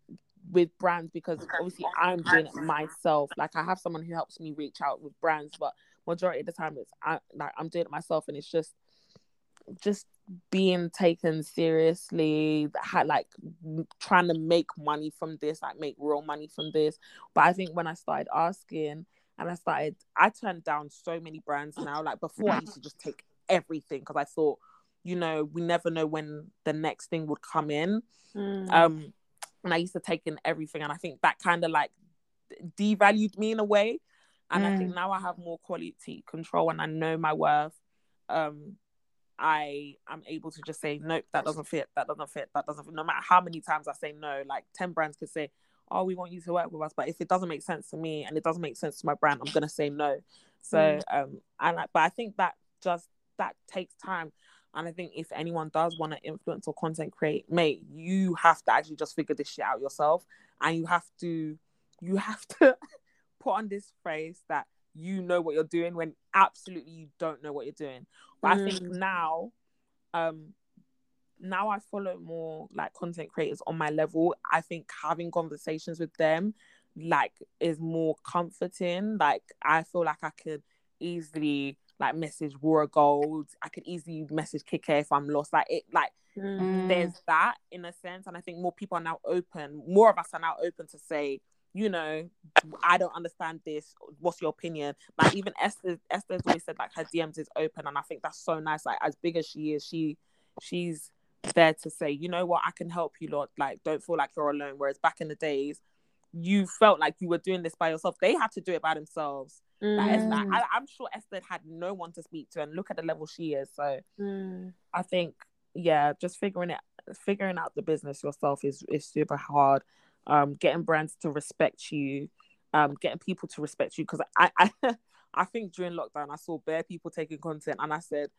with brands, because obviously I'm doing it myself. Like I have someone who helps me reach out with brands, but majority of the time it's I, like I'm doing it myself, and it's just just being taken seriously. Like trying to make money from this, like make real money from this. But I think when I started asking and I started, I turned down so many brands now. Like before, I used to just take everything because I thought, you know, we never know when the next thing would come in. Mm. Um, and I used to take in everything. And I think that kind of like devalued me in a way. And mm. I think now I have more quality control and I know my worth. Um, I am able to just say, nope, that doesn't fit. That doesn't fit. That doesn't fit. No matter how many times I say no, like ten brands could say, oh, we want you to work with us. But if it doesn't make sense to me and it doesn't make sense to my brand, I'm going to say no. So, mm. um, and I, but I think that just, that takes time. And I think if anyone does want to influence or content create, mate, you have to actually just figure this shit out yourself. And you have to, you have to put on this phrase that you know what you're doing when absolutely you don't know what you're doing. But mm. I think now, um, now I follow more like content creators on my level. I think having conversations with them like is more comforting. Like I feel like I could easily like message Wura Gold. I could easily message Kike if I'm lost. Like it, like mm. there's that in a sense, and I think more people are now open. More of us are now open to say, you know, I don't understand this. What's your opinion? Like even Esther, Esther's always said like her D Ms is open, and I think that's so nice. Like as big as she is, she she's there to say, you know what, I can help you, Lord. Like don't feel like you're alone. Whereas back in the days, you felt like you were doing this by yourself. They had to do it by themselves. Mm. Like Esther, I, I'm sure Esther had no one to speak to, and look at the level she is. So mm. I think, yeah, just figuring it, figuring out the business yourself is is super hard. Um, getting brands to respect you, um, getting people to respect you. Because I, I, I think during lockdown, I saw bare people taking content, and I said,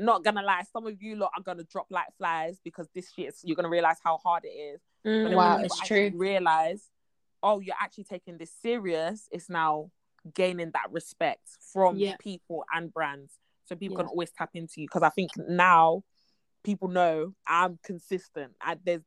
not gonna lie, some of you lot are gonna drop like flies because this shit is, you're gonna realize how hard it is. Mm, but then wow, it's true. Realize, oh, you're actually taking this serious. It's now gaining that respect from yeah. people and brands, so people yeah. can always tap into you. Because I think now people know I'm consistent. I, there's,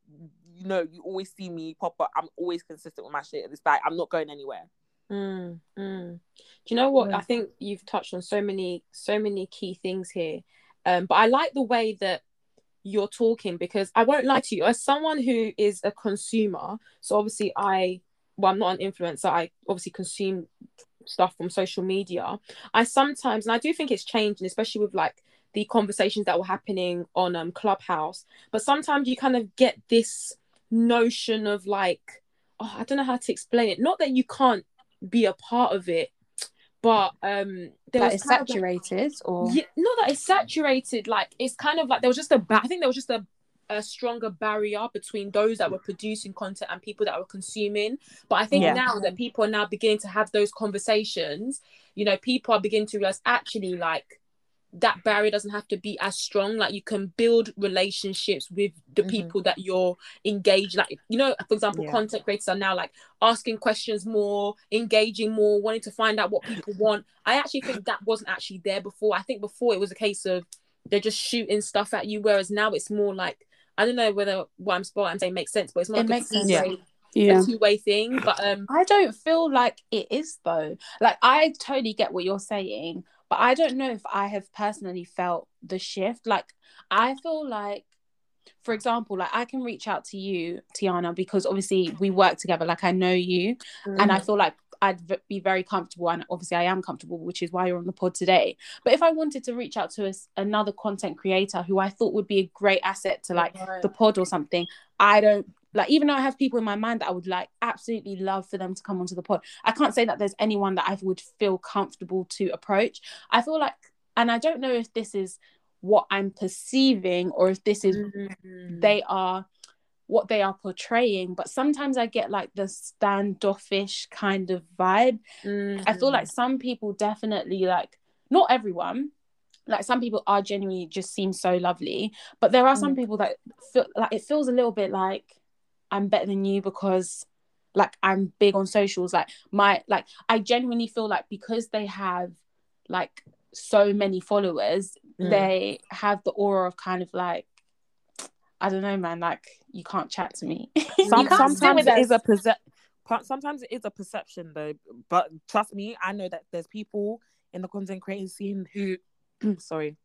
you know, you always see me pop up. I'm always consistent with my shit. It's like I'm not going anywhere. Mm, mm. Do you know what? Mm. I think you've touched on so many, so many key things here. Um, but I like the way that you're talking, because I won't lie to you, as someone who is a consumer, so obviously I, well, I'm not an influencer, I obviously consume stuff from social media. I sometimes, and I do think it's changing, especially with like the conversations that were happening on um, Clubhouse, but sometimes you kind of get this notion of like, oh, I don't know how to explain it. Not that you can't be a part of it, but um there that was is saturated like, or yeah, not that it's saturated, like it's kind of like there was just a ba- I think there was just a, a stronger barrier between those that were producing content and people that were consuming. But I think yeah. now that people are now beginning to have those conversations, you know, people are beginning to realize actually like that barrier doesn't have to be as strong. Like you can build relationships with the mm-hmm. people that you're engaged. Like, you know, for example, yeah. content creators are now like asking questions more, engaging more, wanting to find out what people want. I actually think that wasn't actually there before. I think before it was a case of they're just shooting stuff at you, whereas now it's more like, I don't know whether what I'm spot I'm saying makes sense, but it's more it like a two-way, yeah. yeah. a two-way thing. But um, I don't feel like it is though. Like I totally get what you're saying. But I don't know if I have personally felt the shift. Like, I feel like, for example, like I can reach out to you, Tiana, because obviously we work together. Like, I know you. Mm. And I feel like I'd v- be very comfortable. And obviously I am comfortable, which is why you're on the pod today. But if I wanted to reach out to a, another content creator who I thought would be a great asset to like right. the pod or something, I don't. Like, even though I have people in my mind that I would, like, absolutely love for them to come onto the pod, I can't say that there's anyone that I would feel comfortable to approach. I feel like, and I don't know if this is what I'm perceiving, or if this is mm-hmm. they are what they are portraying. But sometimes I get like the standoffish kind of vibe. Mm-hmm. I feel like some people definitely, like, not everyone, like some people are genuinely just seem so lovely, but there are some people that feel like it feels a little bit like I'm better than you because like I'm big on socials, like my like I genuinely feel like because they have like so many followers, mm. they have the aura of kind of like, I don't know, man, like you can't chat to me. Some, sometimes it is a perce- sometimes it is a perception though, but trust me, I know that there's people in the content creating scene who sorry,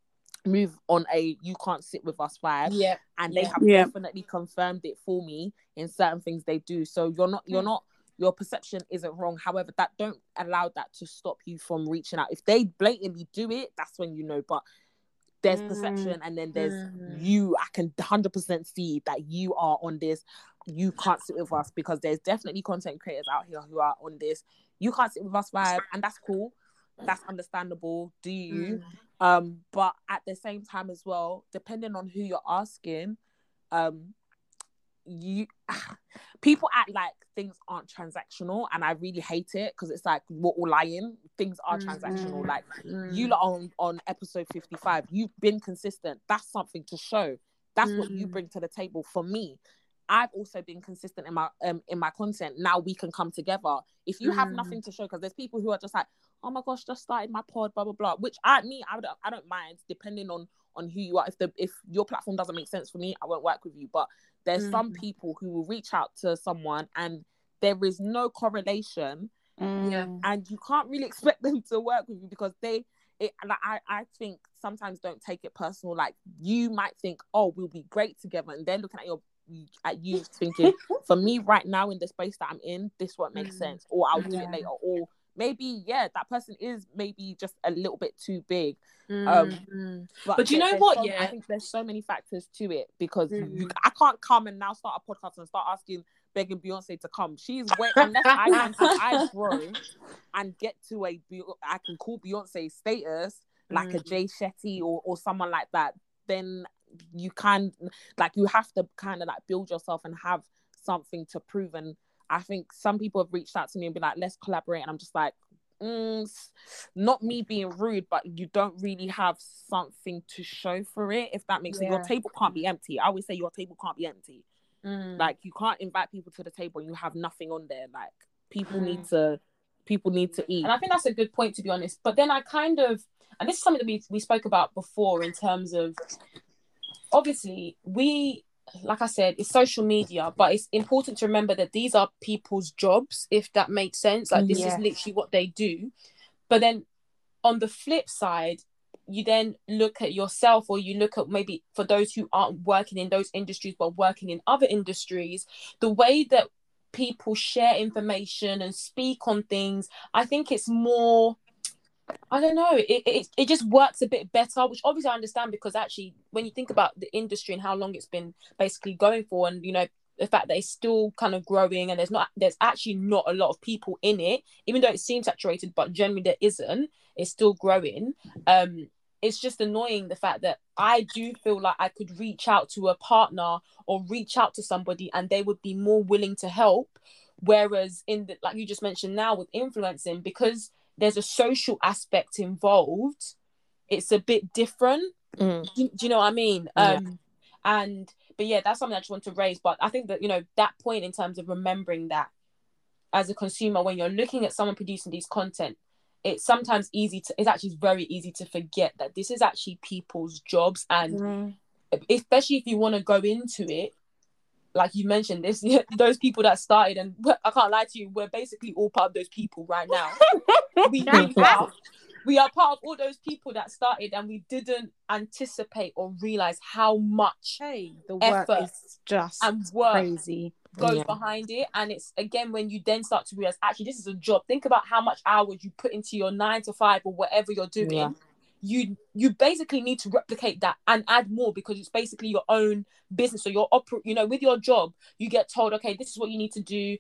move on a you can't sit with us vibe, yeah, and they yeah. have yeah. definitely confirmed it for me in certain things they do. So you're not, you're not, your perception isn't wrong. However, that don't allow that to stop you from reaching out. If they blatantly do it, that's when you know. But there's mm. perception, and then there's mm. you. I can one hundred percent see that you are on this. You can't sit with us, because there's definitely content creators out here who are on this. You can't sit with us vibe, and that's cool. That's understandable. Do you? Mm. Um, but at the same time as well, depending on who you're asking, um, you people act like things aren't transactional, and I really hate it, because it's like we're all lying. Things are mm-hmm. transactional. Like mm. you lot on on episode fifty-five, you've been consistent. That's something to show. That's mm. what you bring to the table. For me, I've also been consistent in my um, in my content. Now we can come together. If you mm. have nothing to show, because there's people who are just like, oh my gosh, just started my pod, blah blah blah. Which I me, I don't, I don't mind, depending on on who you are. If the if your platform doesn't make sense for me, I won't work with you. But there's mm. some people who will reach out to someone and there is no correlation, mm. yeah, and you can't really expect them to work with you, because they, it, like I, I think sometimes don't take it personal. Like you might think, oh, we'll be great together, and they're looking at your at you thinking, for me right now in the space that I'm in, this won't make mm. sense, or I'll do yeah. it later, or maybe yeah that person is maybe just a little bit too big, mm. um but, but you know what, so, yeah I think there's so many factors to it, because mm. you, I can't come and now start a podcast and start asking begging Beyonce to come. She's wait unless I can I grow and get to a I can call Beyonce status like mm. a Jay Shetty or, or someone like that, then you can like you have to kind of like build yourself and have something to prove. And I think some people have reached out to me and been like, let's collaborate. And I'm just like, mm, not me being rude, but you don't really have something to show for it, if that makes yeah. sense. Your table can't be empty. I always say your table can't be empty. Mm. Like you can't invite people to the table and you have nothing on there. Like people mm. need to, people need to eat. And I think that's a good point, to be honest. But then I kind of, and this is something that we, we spoke about before in terms of, obviously we, like I said, it's social media, but it's important to remember that these are people's jobs, if that makes sense. Like this yes. is literally what they do. But then on the flip side, you then look at yourself, or you look at maybe for those who aren't working in those industries but working in other industries, the way that people share information and speak on things, I think it's more, I don't know, it, it it just works a bit better, which obviously I understand, because actually when you think about the industry and how long it's been basically going for, and you know the fact that it's still kind of growing, and there's not there's actually not a lot of people in it, even though it seems saturated, but generally there isn't, it's still growing. Um it's just annoying, the fact that I do feel like I could reach out to a partner or reach out to somebody and they would be more willing to help, whereas in the, like you just mentioned now with influencing, because there's a social aspect involved, it's a bit different. Mm. Do, do you know what I mean? Um, yeah. And, but yeah, that's something I just want to raise. But I think that, you know, that point in terms of remembering that as a consumer, when you're looking at someone producing these content, it's sometimes easy to, it's actually very easy to forget that this is actually people's jobs. And mm. especially if you want to go into it, like you mentioned, this those people that started, and I can't lie to you, we're basically all part of those people right now. we, really are, we are part of all those people that started, and we didn't anticipate or realize how much hey, the effort work is just and work crazy. Goes yeah. behind it. And it's again when you then start to realize, actually, this is a job. Think about how much hours you put into your nine to five or whatever you're doing. Yeah. you you basically need to replicate that and add more, because it's basically your own business. So your oper- you know, with your job, you get told, okay, this is what you need to do.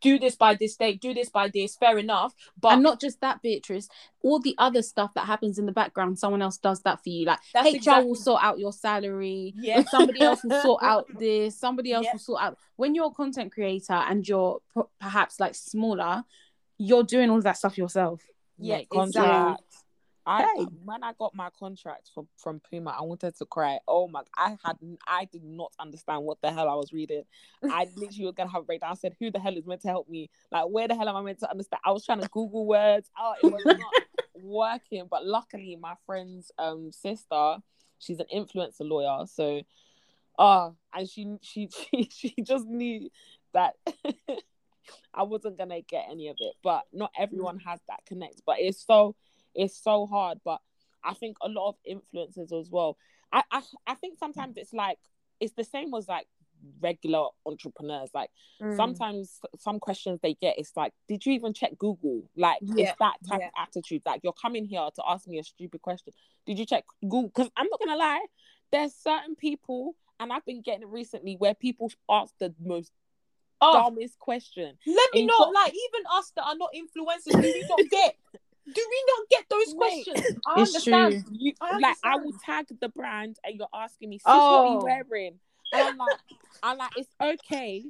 Do this by this date, do this by this, fair enough. But and not just that, Beatrice, all the other stuff that happens in the background, someone else does that for you. Like H R exactly. will sort out your salary, yeah. somebody else will sort out this, somebody else yeah. will sort out. When you're a content creator and you're p- perhaps like smaller, you're doing all of that stuff yourself. Yeah, like, exactly. I hey. When I got my contract from, from Puma, I wanted to cry. Oh my! I had I did not understand what the hell I was reading. I literally was gonna have a breakdown. I said, "Who the hell is meant to help me? Like, where the hell am I meant to understand?" I was trying to Google words. Oh, it was not working. But luckily, my friend's um sister, she's an influencer lawyer. So, ah, uh, and she she she she just knew that. I wasn't gonna get any of it, but not everyone has that connect. But it's so it's so hard. But I think a lot of influencers as well. I, I I think sometimes it's like it's the same as like regular entrepreneurs. Like mm. sometimes some questions they get, it's like, did you even check Google? Like yeah. it's that type yeah. of attitude. Like, you're coming here to ask me a stupid question. Did you check Google? Because I'm not gonna lie, there's certain people, and I've been getting it recently, where people ask the most Oh, dumbest question. Let me know, got... like, even us that are not influencers, do we not get do we not get those Wait, questions? I understand. You, I understand. Like, I will tag the brand and you're asking me, oh. what are you wearing? And I'm like, I'm like, it's okay,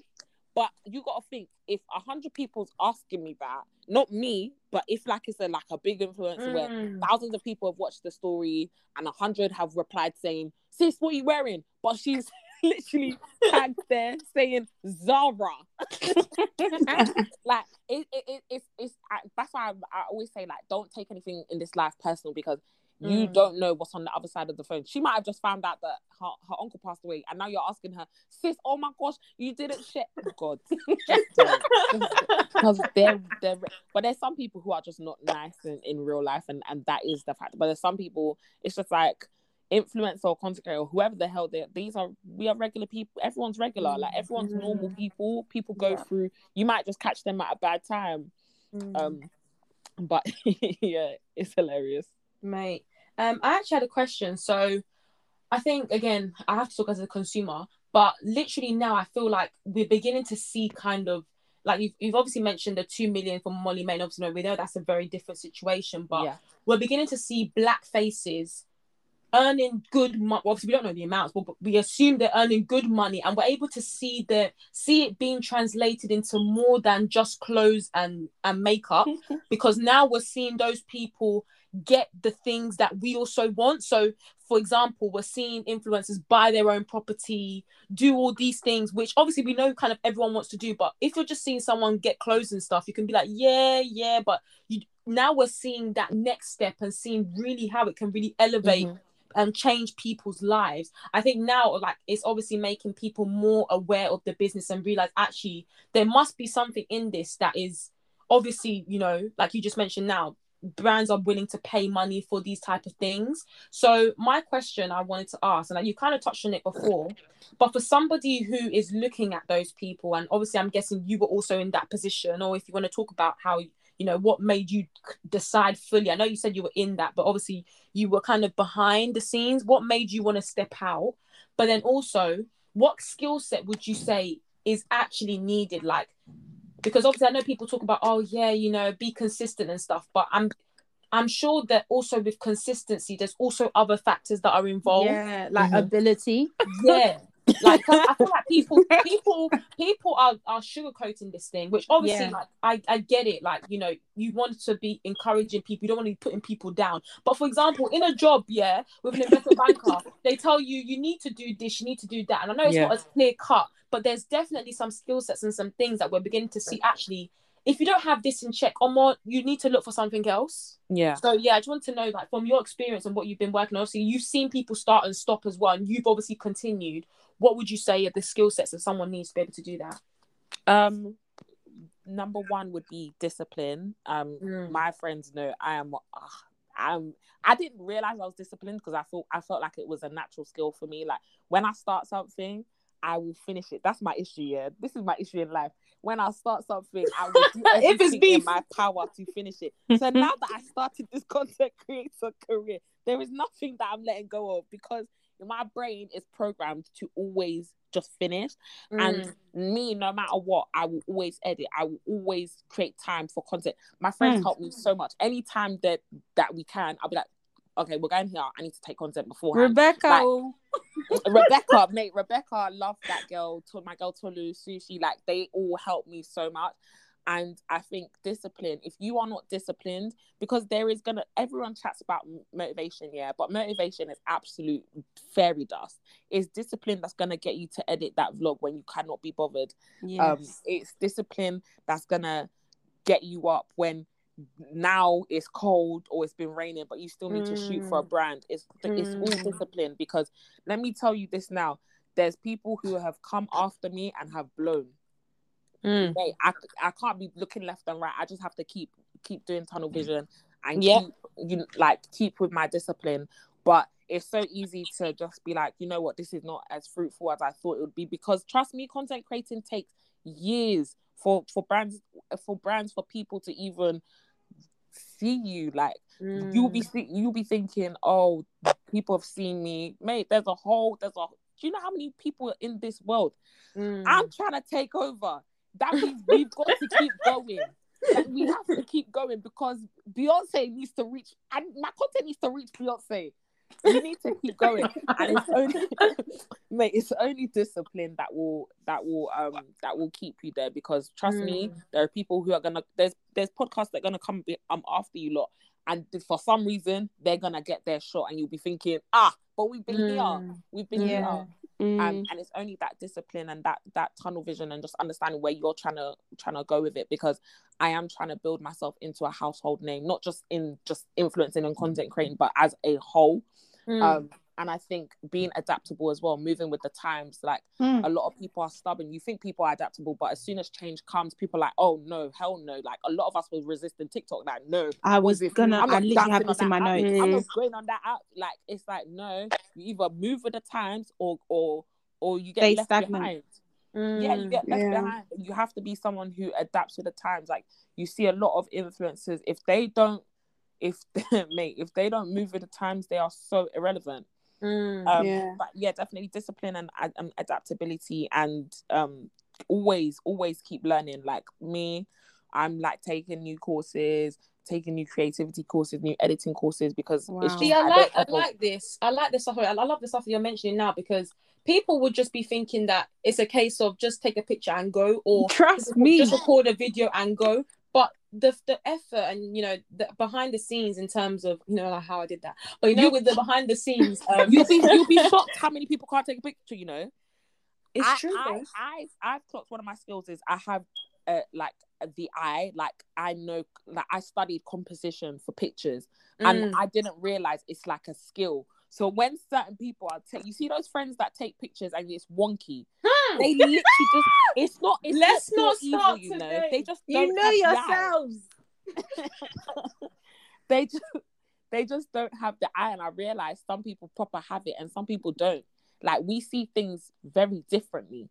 but you gotta think, if a hundred people's asking me that, not me, but if like it's a like a big influencer mm. where thousands of people have watched the story and a hundred have replied saying, sis, what are you wearing? But she's literally tagged there saying Zara. Like it, it, it, it's it's I, that's why I, I always say, like, don't take anything in this life personal, because mm. you don't know what's on the other side of the phone. She might have just found out that her, her uncle passed away, and now you're asking her, sis, oh my gosh, you didn't share. Oh God, because they're, they're but there's some people who are just not nice in, in real life, and and that is the fact. But there's some people, it's just like, influencer or content creator, whoever the hell they are, these are we are regular people. Everyone's regular, like everyone's mm. normal people. People go yeah. through. You might just catch them at a bad time, mm. um. But yeah, it's hilarious, mate. Um, I actually had a question. So, I think again, I have to talk as a consumer, but literally now I feel like we're beginning to see kind of like you've you've obviously mentioned the two million for Molly Mae. Obviously, we know that's a very different situation, but yeah. we're beginning to see black faces earning good money. Well, obviously we don't know the amounts, but we assume they're earning good money, and we're able to see the see it being translated into more than just clothes and and makeup, because now we're seeing those people get the things that we also want. So for example, we're seeing influencers buy their own property, do all these things, which obviously we know kind of everyone wants to do, but if you're just seeing someone get clothes and stuff, you can be like, yeah yeah but you now we're seeing that next step and seeing really how it can really elevate mm-hmm. and change people's lives. I think now, like, it's obviously making people more aware of the business and realize actually there must be something in this that is obviously, you know, like you just mentioned now, brands are willing to pay money for these type of things. So my question I wanted to ask, and like you kind of touched on it before, but for somebody who is looking at those people, and obviously I'm guessing you were also in that position, or if you want to talk about how, you know, what made you decide fully? I know you said you were in that, but obviously you were kind of behind the scenes. What made you want to step out? But then also, what skill set would you say is actually needed? Like, because obviously I know people talk about, oh yeah, you know, be consistent and stuff. But I'm, I'm sure that also with consistency, there's also other factors that are involved. Yeah, like mm-hmm. ability. Yeah. Like, I feel like people people people are, are sugarcoating this thing, which obviously yeah. like I, I get it, like, you know, you want to be encouraging people, you don't want to be putting people down. But for example, in a job, yeah, with an investment banker, they tell you you need to do this, you need to do that. And I know it's yeah. not as clear cut, but there's definitely some skill sets and some things that we're beginning to see actually. If you don't have this in check or more, you need to look for something else. Yeah. So yeah, I just want to know, like, from your experience and what you've been working on, obviously you've seen people start and stop as well, and you've obviously continued. What would you say are the skill sets that someone needs to be able to do that? Um, number one would be discipline. Um, mm. my friends know I am. Uh, I'm. I didn't realize I was disciplined because I felt I felt like it was a natural skill for me. Like, when I start something, I will finish it. That's my issue, yeah. This is my issue in life. When I start something, I will do everything in my power to finish it. So now that I started this content creator career, There is nothing that I'm letting go of because my brain is programmed to always just finish. Mm. And me, no matter what, I will always edit. I will always create time for content. My friends mm. help me so much. Anytime that, that we can, I'll be like, okay, we're going here. I need to take content beforehand. Rebecca. Like, Rebecca, mate, Rebecca, love that girl. My girl, Tolu, Sushi, like they all help me so much. And I think discipline, if you are not disciplined, because there is going to, everyone chats about motivation, yeah, but motivation is absolute fairy dust. It's discipline that's going to get you to edit that vlog when you cannot be bothered. Yes. Um, it's discipline that's going to get you up when now it's cold or it's been raining, but you still need mm. to shoot for a brand. It's, mm. it's all discipline, because let me tell you this now, there's people who have come after me and have blown. Mm. Wait, I, I can't be looking left and right. I just have to keep keep doing tunnel vision and yeah. keep, you know, like keep with my discipline. But it's so easy to just be like, you know what, this is not as fruitful as I thought it would be, because trust me, content creating takes years for for brands for brands for people to even see you. Like mm. you'll be you'll be thinking, oh, people have seen me, mate. There's a whole there's a do you know how many people are in this world? Mm. I'm trying to take over. That means we've got to keep going. Like, we have to keep going because Beyonce needs to reach, and my content needs to reach Beyonce. We need to keep going, and it's only, mate, it's only discipline that will that will um that will keep you there. Because trust mm. me, there are people who are gonna there's there's podcasts that are gonna come um after you lot, and for some reason they're gonna get their shot, and you'll be thinking, ah, but we've been mm. here, we've been yeah. here. Mm. Um, and it's only that discipline and that that tunnel vision and just understanding where you're trying to trying to go with it, because I am trying to build myself into a household name, not just in just influencing and content creating, but as a whole. Mm. Um, and I think being adaptable as well, moving with the times. Like mm. a lot of people are stubborn. You think people are adaptable, but as soon as change comes, people are like, oh no, hell no. Like a lot of us were resisting TikTok. Like no, I was gonna. I literally have this in my notes. Mm. I'm not going on that app. Like it's like no, you either move with the times or or or you get they left stagnant. Behind. Mm. Yeah, you get left yeah. behind. You have to be someone who adapts with the times. Like you see a lot of influencers. If they don't, if mate, if they don't move with the times, they are so irrelevant. Mm, um, yeah. But yeah, definitely discipline and, and adaptability, and um, always, always keep learning. Like me, I'm like taking new courses, taking new creativity courses, new editing courses, because wow. it's, see, I, I like, I like this. I like this stuff. I love the stuff that you're mentioning now, because people would just be thinking that it's a case of just take a picture and go, or trust just, me, just record a video and go. But the the effort and, you know, the behind the scenes in terms of, you know, like how I did that. But, you know, you, with the behind the scenes, um, you'll be you'll be shocked how many people can't take a picture, you know. It's I, true. I, I've, I've clocked one of my skills is I have, uh, like, the eye. Like, I know, like, I studied composition for pictures. And mm. I didn't realise it's like a skill. So when certain people are taking, you see those friends that take pictures and it's wonky. Hmm. They literally just, it's not, it's let's not, not start evil, you know. They just don't, you know, yourselves. they just, they just don't have the eye, and I realize some people proper have it and some people don't. Like we see things very differently.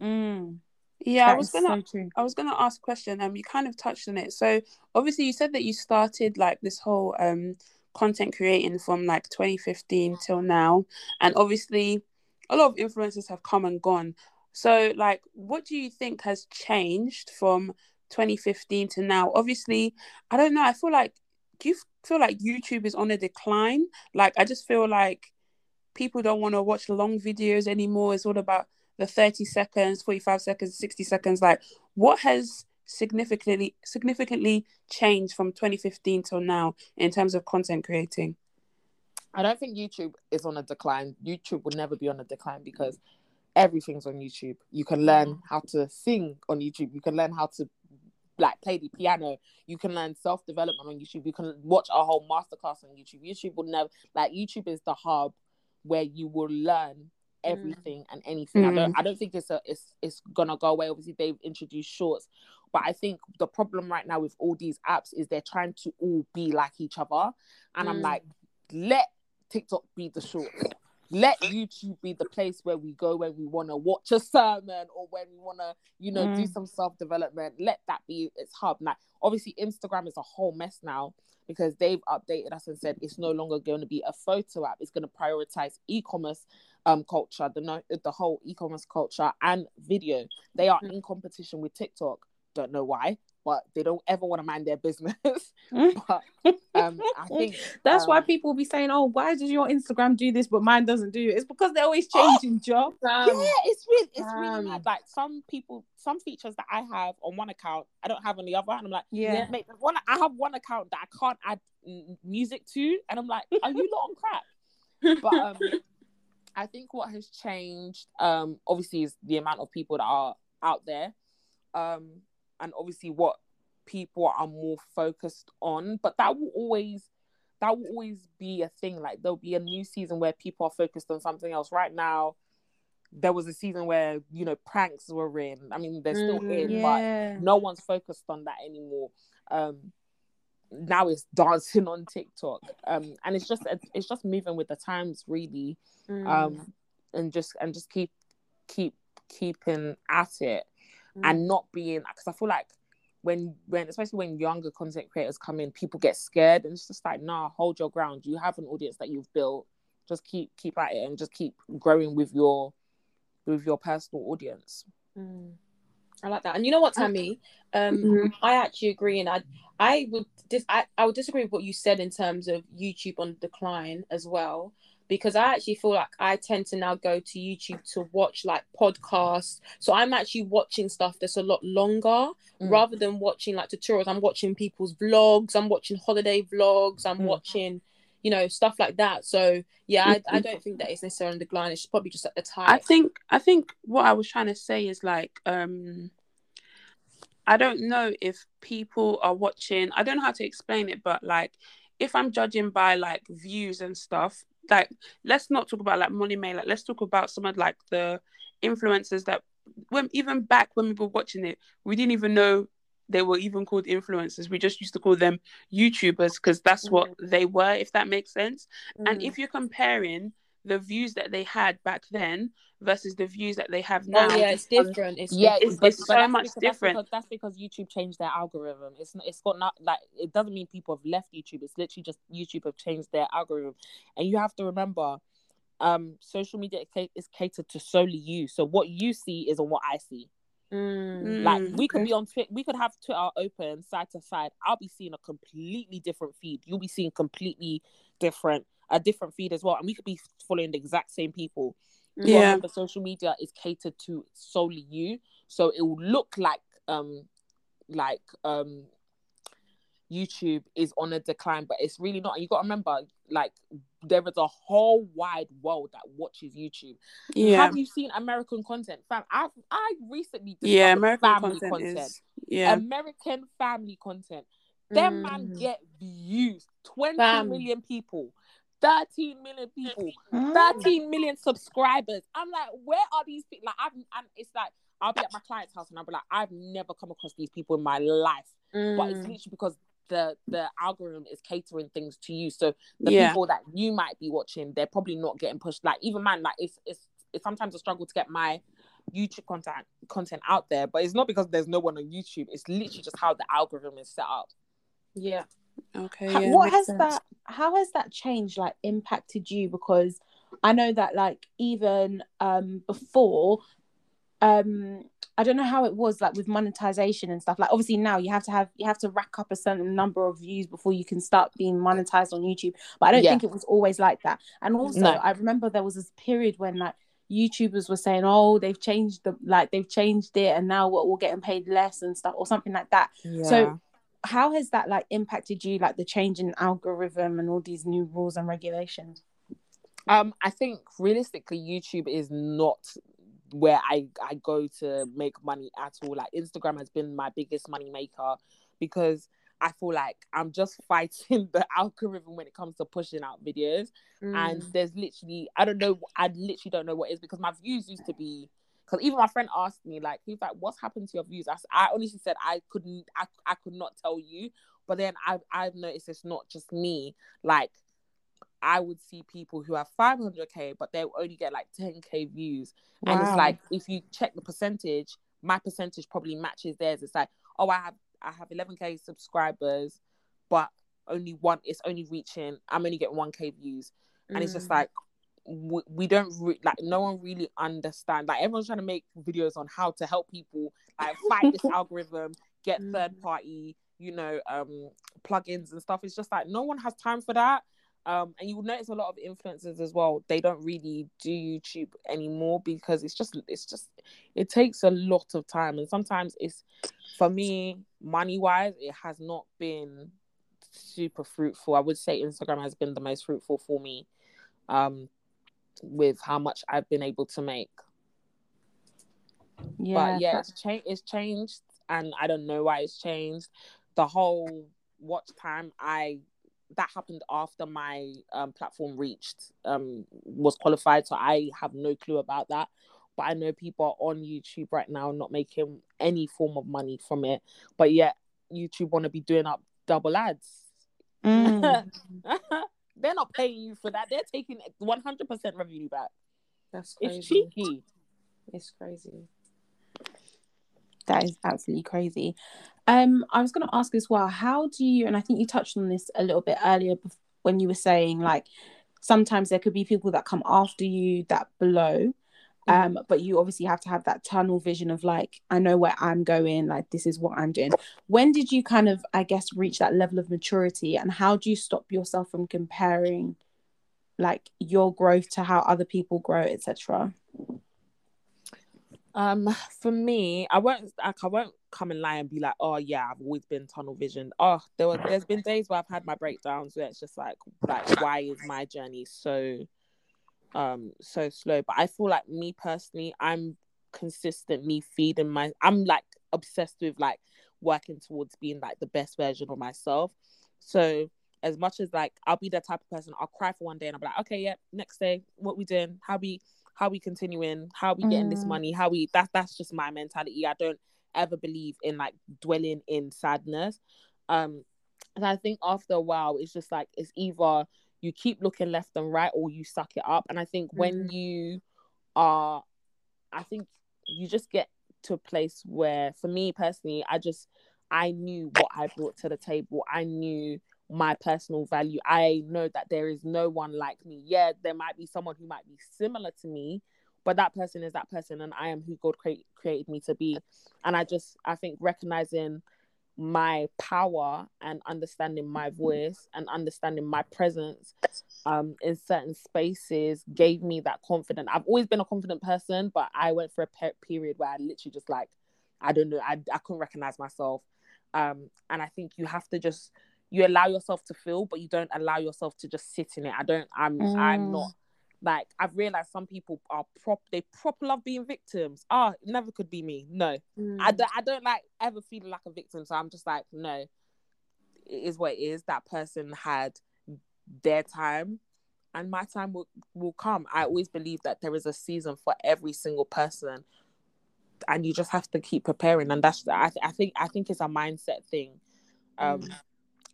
Mm. Yeah, that I was gonna, so I was gonna ask a question. Um, you kind of touched on it. So obviously, you said that you started like this whole um. content creating from like twenty fifteen till now, and obviously a lot of influencers have come and gone. So like, what do you think has changed from twenty fifteen to now? Obviously, I don't know, I feel like, do you feel like YouTube is on a decline? Like I just feel like people don't want to watch long videos anymore. It's all about the thirty seconds, forty-five seconds, sixty seconds. Like what has significantly significantly changed from twenty fifteen till now in terms of content creating? I don't think YouTube is on a decline. YouTube will never be on a decline because everything's on YouTube. You can learn how to sing on YouTube. You can learn how to like play the piano. You can learn self-development on YouTube. You can watch a whole masterclass on YouTube. YouTube will never, like YouTube is the hub where you will learn everything mm. and anything. Mm. I don't I don't think it's a it's it's gonna go away. Obviously they've introduced shorts, but I think the problem right now with all these apps is they're trying to all be like each other. And mm. I'm like, let TikTok be the shorts. Let YouTube be the place where we go when we want to watch a sermon or when we want to, you know, mm. do some self-development. Let that be its hub. Like, obviously, Instagram is a whole mess now because they've updated us and said it's no longer going to be a photo app. It's going to prioritize e-commerce um, culture, the, no- the whole e-commerce culture and video. They are mm. in competition with TikTok. Don't know why, but they don't ever want to mind their business. But um, I think that's um, why people will be saying, "Oh, why does your Instagram do this, but mine doesn't do it?" It's because they're always changing oh, jobs. Um, yeah, it's really, it's um, really mad. Like some people, some features that I have on one account, I don't have on the other, and I'm like, yeah, yeah mate, one, I have one account that I can't add music to, and I'm like, are you not on crap? But um, I think what has changed, um, obviously, is the amount of people that are out there, um. and obviously what people are more focused on. But that will always that will always be a thing. Like, there'll be a new season where people are focused on something else. Right now, there was a season where, you know, pranks were in. I mean, they're still mm, in, yeah. but no one's focused on that anymore. Um, now it's dancing on TikTok. Um, and it's just it's just moving with the times, really. Mm. Um, and just and just keep keep keeping at it. And not being, because I feel like when, when, especially when younger content creators come in, people get scared, and it's just like, nah, hold your ground. You have an audience that you've built. Just keep, keep at it, and just keep growing with your, with your personal audience. Mm. I like that. And you know what, Tammy? Um, mm-hmm. I actually agree, and I, I would, dis- I, I would disagree with what you said in terms of YouTube on decline as well. Because I actually feel like I tend to now go to YouTube to watch like podcasts. So I'm actually watching stuff that's a lot longer mm. rather than watching like tutorials. I'm watching people's vlogs. I'm watching holiday vlogs. I'm mm. watching, you know, stuff like that. So yeah, I, I don't think that it's necessarily on the decline. It's probably just at the time. I think, I think what I was trying to say is like, um, I don't know if people are watching, I don't know how to explain it, but like, if I'm judging by like views and stuff, like, let's not talk about like Molly Mae. Like, let's talk about some of like the influencers that, when even back when we were watching it, we didn't even know they were even called influencers. We just used to call them YouTubers because that's mm-hmm. what they were, if that makes sense. Mm-hmm. And if you're comparing the views that they had back then versus the views that they have now, oh, yeah, it's different. It's yeah, it's, but, it's but so much because, different. That's because, that's because YouTube changed their algorithm. It's it's got not like it doesn't mean people have left YouTube. It's literally just YouTube have changed their algorithm, and you have to remember, um, social media is catered to solely you. So what you see isn't what I see. Mm, like we okay. could be on Twitter, we could have Twitter open side to side. I'll be seeing a completely different feed. You'll be seeing completely different. a different feed as well, and we could be following the exact same people. Yeah, but social media is catered to solely you, so it will look like um like um YouTube is on a decline, but it's really not. You gotta remember, like, there is a whole wide world that watches YouTube. Yeah, have you seen American content, fam? I I recently discovered yeah American family content, content. Is, yeah American family content. Mm. Them man get views, twenty fam. million people. thirteen million people, thirteen million subscribers. I'm like, where are these people? Like, I've, I'm, it's like, I'll be at my client's house and I'll be like, I've never come across these people in my life. Mm. But it's literally because the, the algorithm is catering things to you. So the yeah. people that you might be watching, they're probably not getting pushed. Like, even mine, like, it's it's, it's sometimes a struggle to get my YouTube content, content out there. But it's not because there's no one on YouTube. It's literally just how the algorithm is set up. Yeah. Okay. Yeah, what has sense. that? How has that change like impacted you? Because I know that like even um before, um I don't know how it was like with monetization and stuff. Like obviously now you have to have you have to rack up a certain number of views before you can start being monetized on YouTube. But I don't yeah. think it was always like that. And also no. I remember there was this period when like YouTubers were saying, oh, they've changed the like they've changed it, and now we're, we're getting paid less and stuff or something like that. Yeah. So. How has that like impacted you, like the change in algorithm and all these new rules and regulations? Um, I think realistically, YouTube is not where I, I go to make money at all. Like Instagram has been my biggest money maker because I feel like I'm just fighting the algorithm when it comes to pushing out videos. Mm. And there's literally, I don't know, I literally don't know what it is because my views used to be. Because even my friend asked me, like, he's like, what's happened to your views? I, I honestly said I couldn't, I, I could not tell you. But then I, I've noticed it's not just me. Like, I would see people who have five hundred K, but they only get like ten K views. Wow. And it's like, if you check the percentage, my percentage probably matches theirs. It's like, oh, I have I have eleven K subscribers, but only one, it's only reaching, I'm only getting one K views. And mm. it's just like, we, we don't, re- like, no one really understands. Like, everyone's trying to make videos on how to help people, like, fight this algorithm, get mm. third-party, you know, um, plugins and stuff. It's just like, no one has time for that. Um, and you will notice a lot of influencers as well, they don't really do YouTube anymore because it's just, it's just, it takes a lot of time. And sometimes it's, for me, money-wise, it has not been super fruitful. I would say Instagram has been the most fruitful for me, um, with how much I've been able to make. Yeah, but yeah, it's, cha- it's changed, and I don't know why it's changed. The whole watch time, I... that happened after my um, platform reached, um, was qualified. So I have no clue about that. But I know people are on YouTube right now not making any form of money from it. But yet YouTube want to be doing up double ads. Mm. They're not paying you for that. They're taking one hundred percent revenue back. That's crazy. It's cheeky. It's crazy. That is absolutely crazy. Um, I was going to ask as well, how do you, and I think you touched on this a little bit earlier when you were saying, like, sometimes there could be people that come after you that blow, um, mm-hmm. but you obviously have to have that tunnel vision of, like, I know where I'm going, like, this is what I'm doing. When did you kind of, I guess, reach that level of maturity, and how do you stop yourself from comparing, like, your growth to how other people grow, et cetera? Um, for me, I won't, like, I won't come and lie and be like, oh yeah, I've always been tunnel visioned. Oh, there was, there's been days where I've had my breakdowns where it's just like, like, why is my journey so, um, so slow? But I feel like me personally, I'm consistently feeding my, I'm like obsessed with like working towards being like the best version of myself. So as much as like, I'll be the type of person, I'll cry for one day and I'll be like, okay, yeah, next day, what we doing? How we... How we continuing? How we getting mm. this money? How we? That's that's just my mentality. I don't ever believe in like dwelling in sadness. Um, and I think after a while, it's just like it's either you keep looking left and right, or you suck it up. And I think mm. when you are, I think you just get to a place where, for me personally, I just I knew what I brought to the table. I knew my personal value. I know that there is no one like me. Yeah, there might be someone who might be similar to me, but that person is that person, and I am who God cre- created me to be. And I just, I think recognizing my power and understanding my voice and understanding my presence um, in certain spaces gave me that confidence. I've always been a confident person, but I went for a pe- period where I literally just like, I don't know, I, I couldn't recognize myself. Um, and I think you have to just you allow yourself to feel, but you don't allow yourself to just sit in it. I don't, I'm, mm. I'm not, like, I've realised some people are prop, they prop love being victims. Ah, oh, it never could be me. No. Mm. I don't, I don't, like, ever feeling like a victim. So I'm just like, no, it is what it is. That person had their time and my time will, will come. I always believe that there is a season for every single person and you just have to keep preparing. And that's, I, th- I think, I think it's a mindset thing. Um, mm.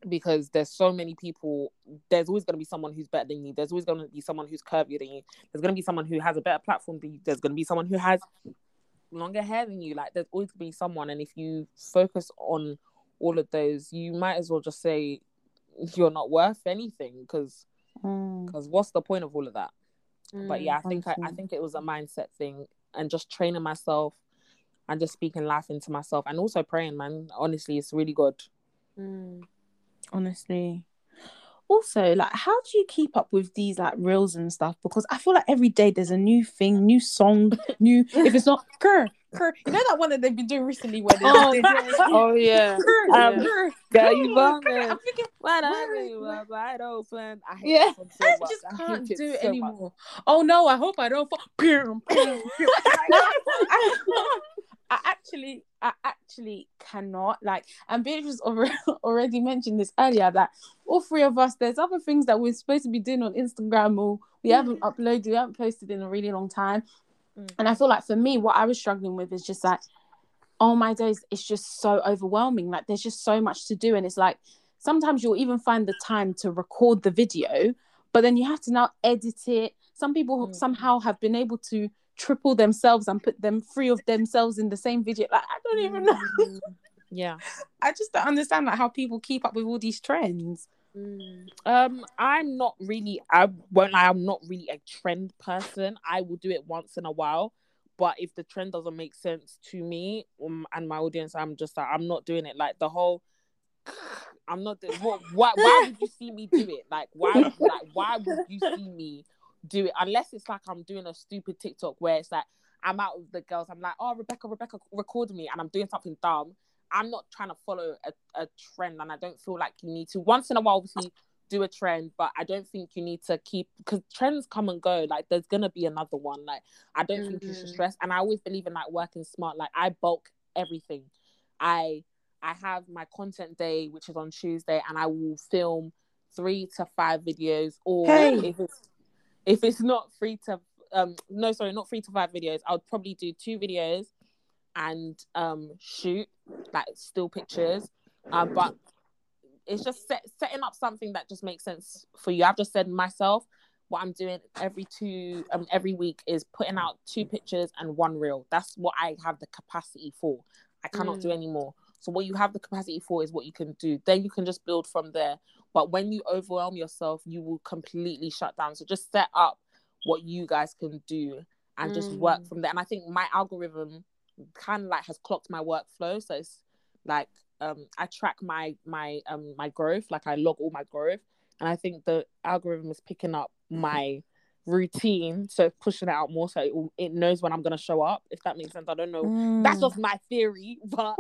Because there's so many people, there's always going to be someone who's better than you. There's always going to be someone who's curvier than you. There's going to be someone who has a better platform than you. There's going to be someone who has longer hair than you. Like, there's always going to be someone. And if you focus on all of those, you might as well just say you're not worth anything because mm. because what's the point of all of that? Mm, but yeah, I think I, I think it was a mindset thing and just training myself and just speaking life into myself and also praying, man. Honestly, it's really good. Mm. Honestly. Also, like, how do you keep up with these like reels and stuff? Because I feel like every day there's a new thing, new song, new. If it's not Kerr, Kerr, you know that one that they've been doing recently where they oh, oh yeah, Kerr, um, Kerr, yeah, you I'm thinking, what I wide open. I hate yeah, so I just I can't do it so anymore. Much. Oh no, I hope I don't. Fall. I actually, I actually cannot, like, and Beatrice already mentioned this earlier, that all three of us, there's other things that we're supposed to be doing on Instagram or we mm. haven't uploaded, we haven't posted in a really long time. Mm. And I feel like for me, what I was struggling with is just like, oh my days, it's just so overwhelming. Like, there's just so much to do. And it's like, sometimes you'll even find the time to record the video, but then you have to now edit it. Some people mm. somehow have been able to triple themselves and put them three of themselves in the same video. Like, I don't even know. Yeah. I just don't understand like how people keep up with all these trends. Mm. Um, I'm not really, I won't lie, I'm not really a trend person. I will do it once in a while, but if the trend doesn't make sense to me um, and my audience, I'm just like, I'm not doing it. Like the whole, I'm not doing what, why, why would you see me do it? Like, why, like, why would you see me do it? Unless it's like I'm doing a stupid TikTok where it's like, I'm out with the girls, I'm like, oh, Rebecca, Rebecca, record me, and I'm doing something dumb. I'm not trying to follow a, a trend, and I don't feel like you need to. Once in a while, obviously, do a trend, but I don't think you need to keep, because trends come and go. Like, there's going to be another one. Like, I don't mm-hmm. think you should stress. And I always believe in, like, working smart. Like, I bulk everything. I I have my content day, which is on Tuesday, and I will film three to five videos. Or hey. if it's, if it's not three to... um No, sorry, not three to five videos. I'll probably do two videos and um shoot like still pictures, uh, but it's just set, setting up something that just makes sense for you. I've just said myself what I'm doing every two um every week is putting out two pictures and one reel. That's what I have the capacity for. I cannot mm. do any more. So what you have the capacity for is what you can do, then you can just build from there. But when you overwhelm yourself, you will completely shut down. So just set up what you guys can do and mm. just work from there. And I think my algorithm kind of like has clocked my workflow, so it's like um I track my my um my growth, like I log all my growth, and I think the algorithm is picking up my routine, so it's pushing it out more, so it, it knows when I'm gonna show up, if that makes sense. I don't know, mm. that's just my theory, but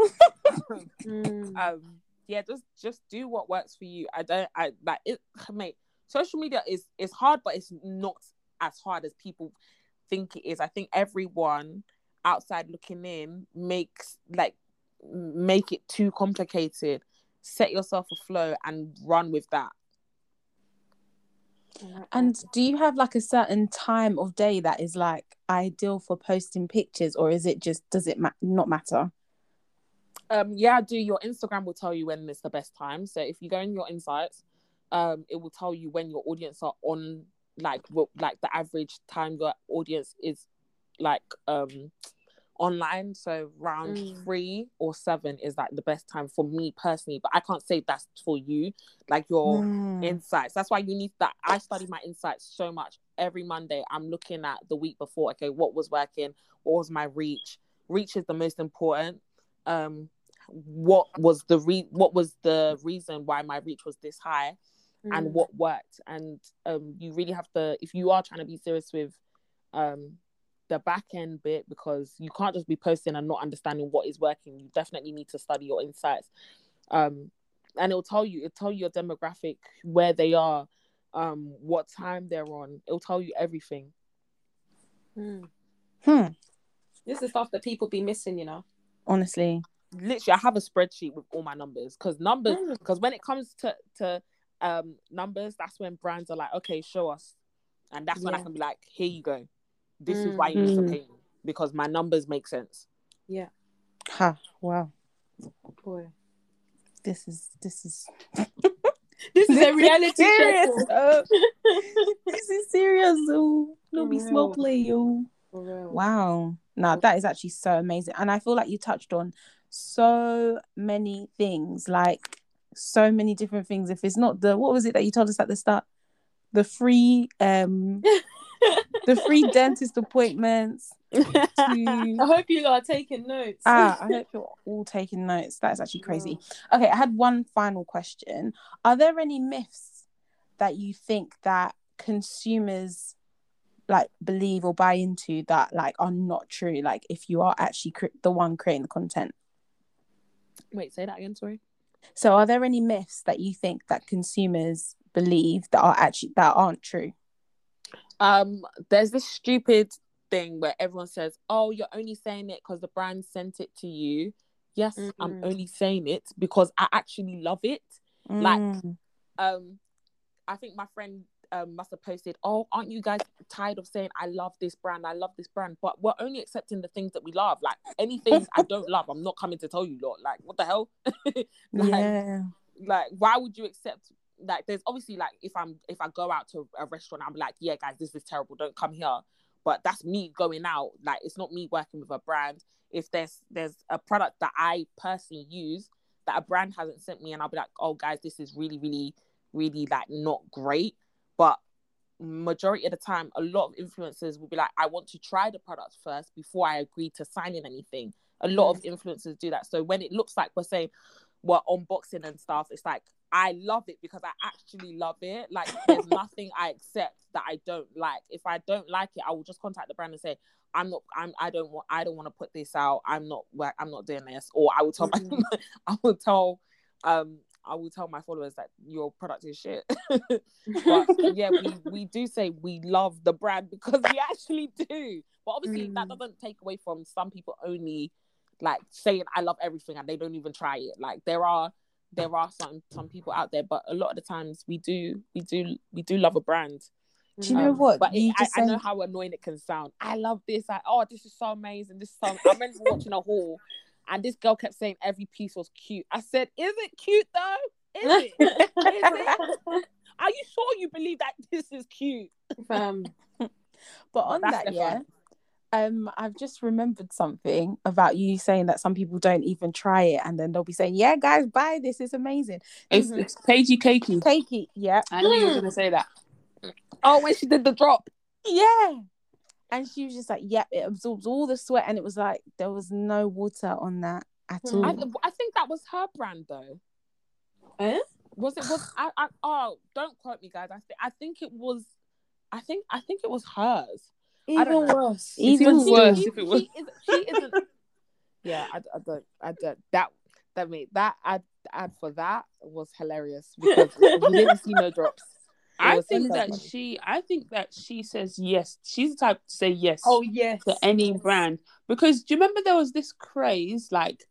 mm. um yeah, just just do what works for you. I don't I like it, mate. Social media is is hard, but it's not as hard as people think it is. I think everyone outside looking in makes like make it too complicated. Set yourself afloat and run with that. And do you have like a certain time of day that is like ideal for posting pictures, or is it just does it ma- not matter? Um yeah, I do. Your Instagram will tell you when it's the best time. So if you go in your insights, um it will tell you when your audience are on, like like the average time your audience is like um online. So round mm. three or seven is like the best time for me personally, but I can't say that's for you, like your mm. insights. That's why you need that. I study my insights so much. Every Monday I'm looking at the week before. Okay, what was working? What was my reach? Reach is the most important. Um what was the re- what was the reason why my reach was this high, mm. and what worked? And um you really have to, if you are trying to be serious with um the back end bit, because you can't just be posting and not understanding what is working. You definitely need to study your insights, um and it'll tell you it'll tell you your demographic, where they are, um what time they're on. It'll tell you everything. hmm. hmm This is stuff that people be missing, you know. Honestly, literally, I have a spreadsheet with all my numbers, because numbers because mm. when it comes to to um numbers, that's when brands are like, okay, show us, and that's yeah. when I can be like, here you go. This mm. is why you need to pay me, because my numbers make sense. Yeah. Ha! Wow. Boy, this is this is this is a reality serious. show. This is serious. Ooh. Don't be small play, yo. Wow. Now that is actually so amazing, and I feel like you touched on so many things, like so many different things. If it's not the what was it that you told us at the start, the free um. the free dentist appointments. To... I hope you are taking notes. ah, I hope you're all taking notes. That's actually crazy. Yeah. Okay, I had one final question. Are there any myths that you think that consumers like believe or buy into that like are not true? Like if you are actually cre- the one creating the content. Wait, say that again. Sorry. So, are there any myths that you think that consumers believe that are actually that aren't true? Um, there's this stupid thing where everyone says, oh, you're only saying it because the brand sent it to you. Yes, mm-hmm. I'm only saying it because I actually love it. Mm. Like, um, I think my friend um, must have posted, oh, aren't you guys tired of saying, I love this brand, I love this brand, but we're only accepting the things that we love. Like, anything I don't love, I'm not coming to tell you lot. Like, what the hell? like, yeah. like, why would you accept like there's obviously like if I'm if I go out to a restaurant, I'm like, yeah guys, this is terrible, don't come here. But that's me going out. Like, it's not me working with a brand. If there's there's a product that I personally use that a brand hasn't sent me, and I'll be like, oh guys, this is really, really, really like not great. But majority of the time, a lot of influencers will be like, I want to try the product first before I agree to signing anything. A lot mm-hmm. of influencers do that. So when it looks like we're saying we're unboxing and stuff, it's like, I love it because I actually love it. Like, there's nothing I accept that I don't like. If I don't like it, I will just contact the brand and say, I'm not, I'm, I don't want, I don't want to put this out. I'm not, I'm not doing this. Or I will tell, my, I will tell, um, I will tell my followers that your product is shit. But yeah, we, we do say we love the brand because we actually do. But obviously mm. that doesn't take away from some people only like saying I love everything and they don't even try it. Like there are, there are some, some people out there, but a lot of the times we do, we do, we do love a brand. Do you um, know what? But you it, I, said... I know how annoying it can sound. I love this. I, oh, this is so amazing. This is so... I remember watching a haul and this girl kept saying every piece was cute. I said, is it cute though? Is it? Is it? Are you sure you believe that this is cute? Um, but on That's that, yeah, um, I've just remembered something about you saying that some people don't even try it and then they'll be saying, yeah, guys, buy this. It's amazing. It's, mm-hmm. it's Paigey Cakey. Cakey, yeah. I knew you were going to say that. Oh, when she did the drop. Yeah. And she was just like, yep, yeah, it absorbs all the sweat. And it was like, there was no water on that at all. I, I think that was her brand, though. Eh? Was it, was, I, I, oh, don't quote me, guys. I, th- I think it was, I think I think it was hers. Even worse. Even she, worse she, if it was. She, is, she isn't. Yeah, I, I don't, I don't, that, that made, that ad, ad for that was hilarious because we didn't see no drops. I think that funny. she, I think that she says yes. She's the type to say yes. Oh yes, to any yes. brand. Because do you remember there was this craze, like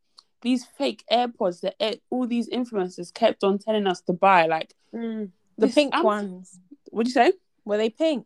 these fake AirPods that air, all these influencers kept on telling us to buy, like mm, the pink I'm, ones. What'd you say? Were they pink?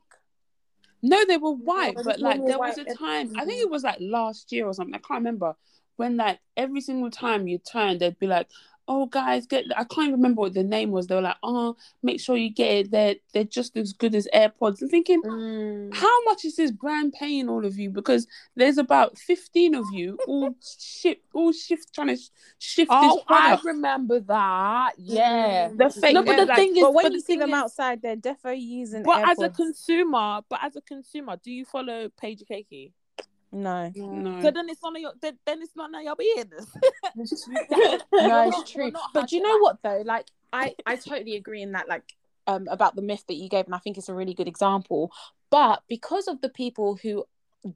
No, they were white. No, but like there was a time, I think it was like last year or something. I can't remember when. Like every single time you turned, they'd be like, oh guys, get I can't remember what the name was. They were like, oh, make sure you get it. They're they're just as good as AirPods. I'm thinking, mm. how much is this brand paying all of you? Because there's about fifteen of you all shift all shift trying to shift oh, this product. I remember that. Yeah. The fake no, but the like, thing is, but when but you the see them is, outside, they're definitely using but AirPods. But as a consumer, but as a consumer, do you follow Paigey Cakey? No. no. So then it's none of your then, then it's none of your business. No, it's true. But you know what though? Like I, I totally agree in that, like um about the myth that you gave, and I think it's a really good example. But because of the people who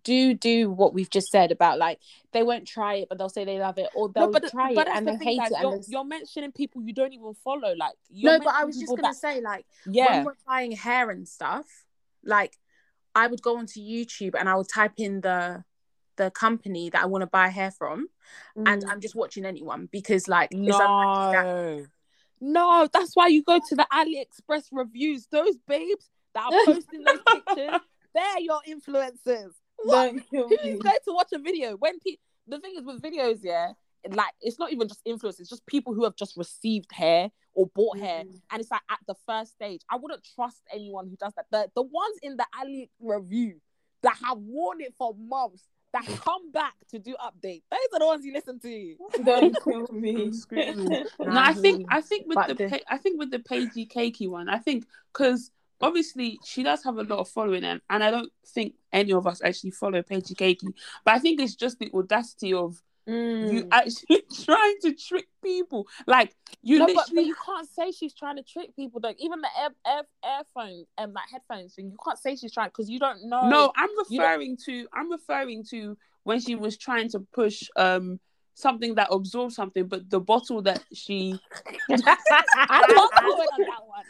do do what we've just said about like they won't try it but they'll say they love it, or they'll no, but, try but it and the they hate it. You're, and you're mentioning people you don't even follow, like you're No, but I was just gonna that... say, like yeah. when we're buying hair and stuff, like I would go onto YouTube and I would type in the the company that I want to buy hair from, mm. and I'm just watching anyone because like no. That... no, that's why you go to the AliExpress reviews. Those babes that are posting those pictures, they're your influencers. What? Who's going to watch a video? When pe- the thing is with videos, yeah, like it's not even just influencers, it's just people who have just received hair or bought hair, mm. and it's like at the first stage, I wouldn't trust anyone who does that. The the ones in the Ali review that have worn it for months, that come back to do updates, those are the ones you listen to. Don't kill me. me. No, I think I think with but the this... I think with the Paigey Cakey one, I think because obviously she does have a lot of following, and, and I don't think any of us actually follow Paigey Cakey, but I think it's just the audacity of. Mm. You actually trying to trick people, like you no, literally but you can't say she's trying to trick people. Like even the air, air, earphones and um, like headphones thing, you can't say she's trying because you don't know. No, I'm referring to I'm referring to when she was trying to push um something that absorbs something, but the bottle that she I can't comment on that one.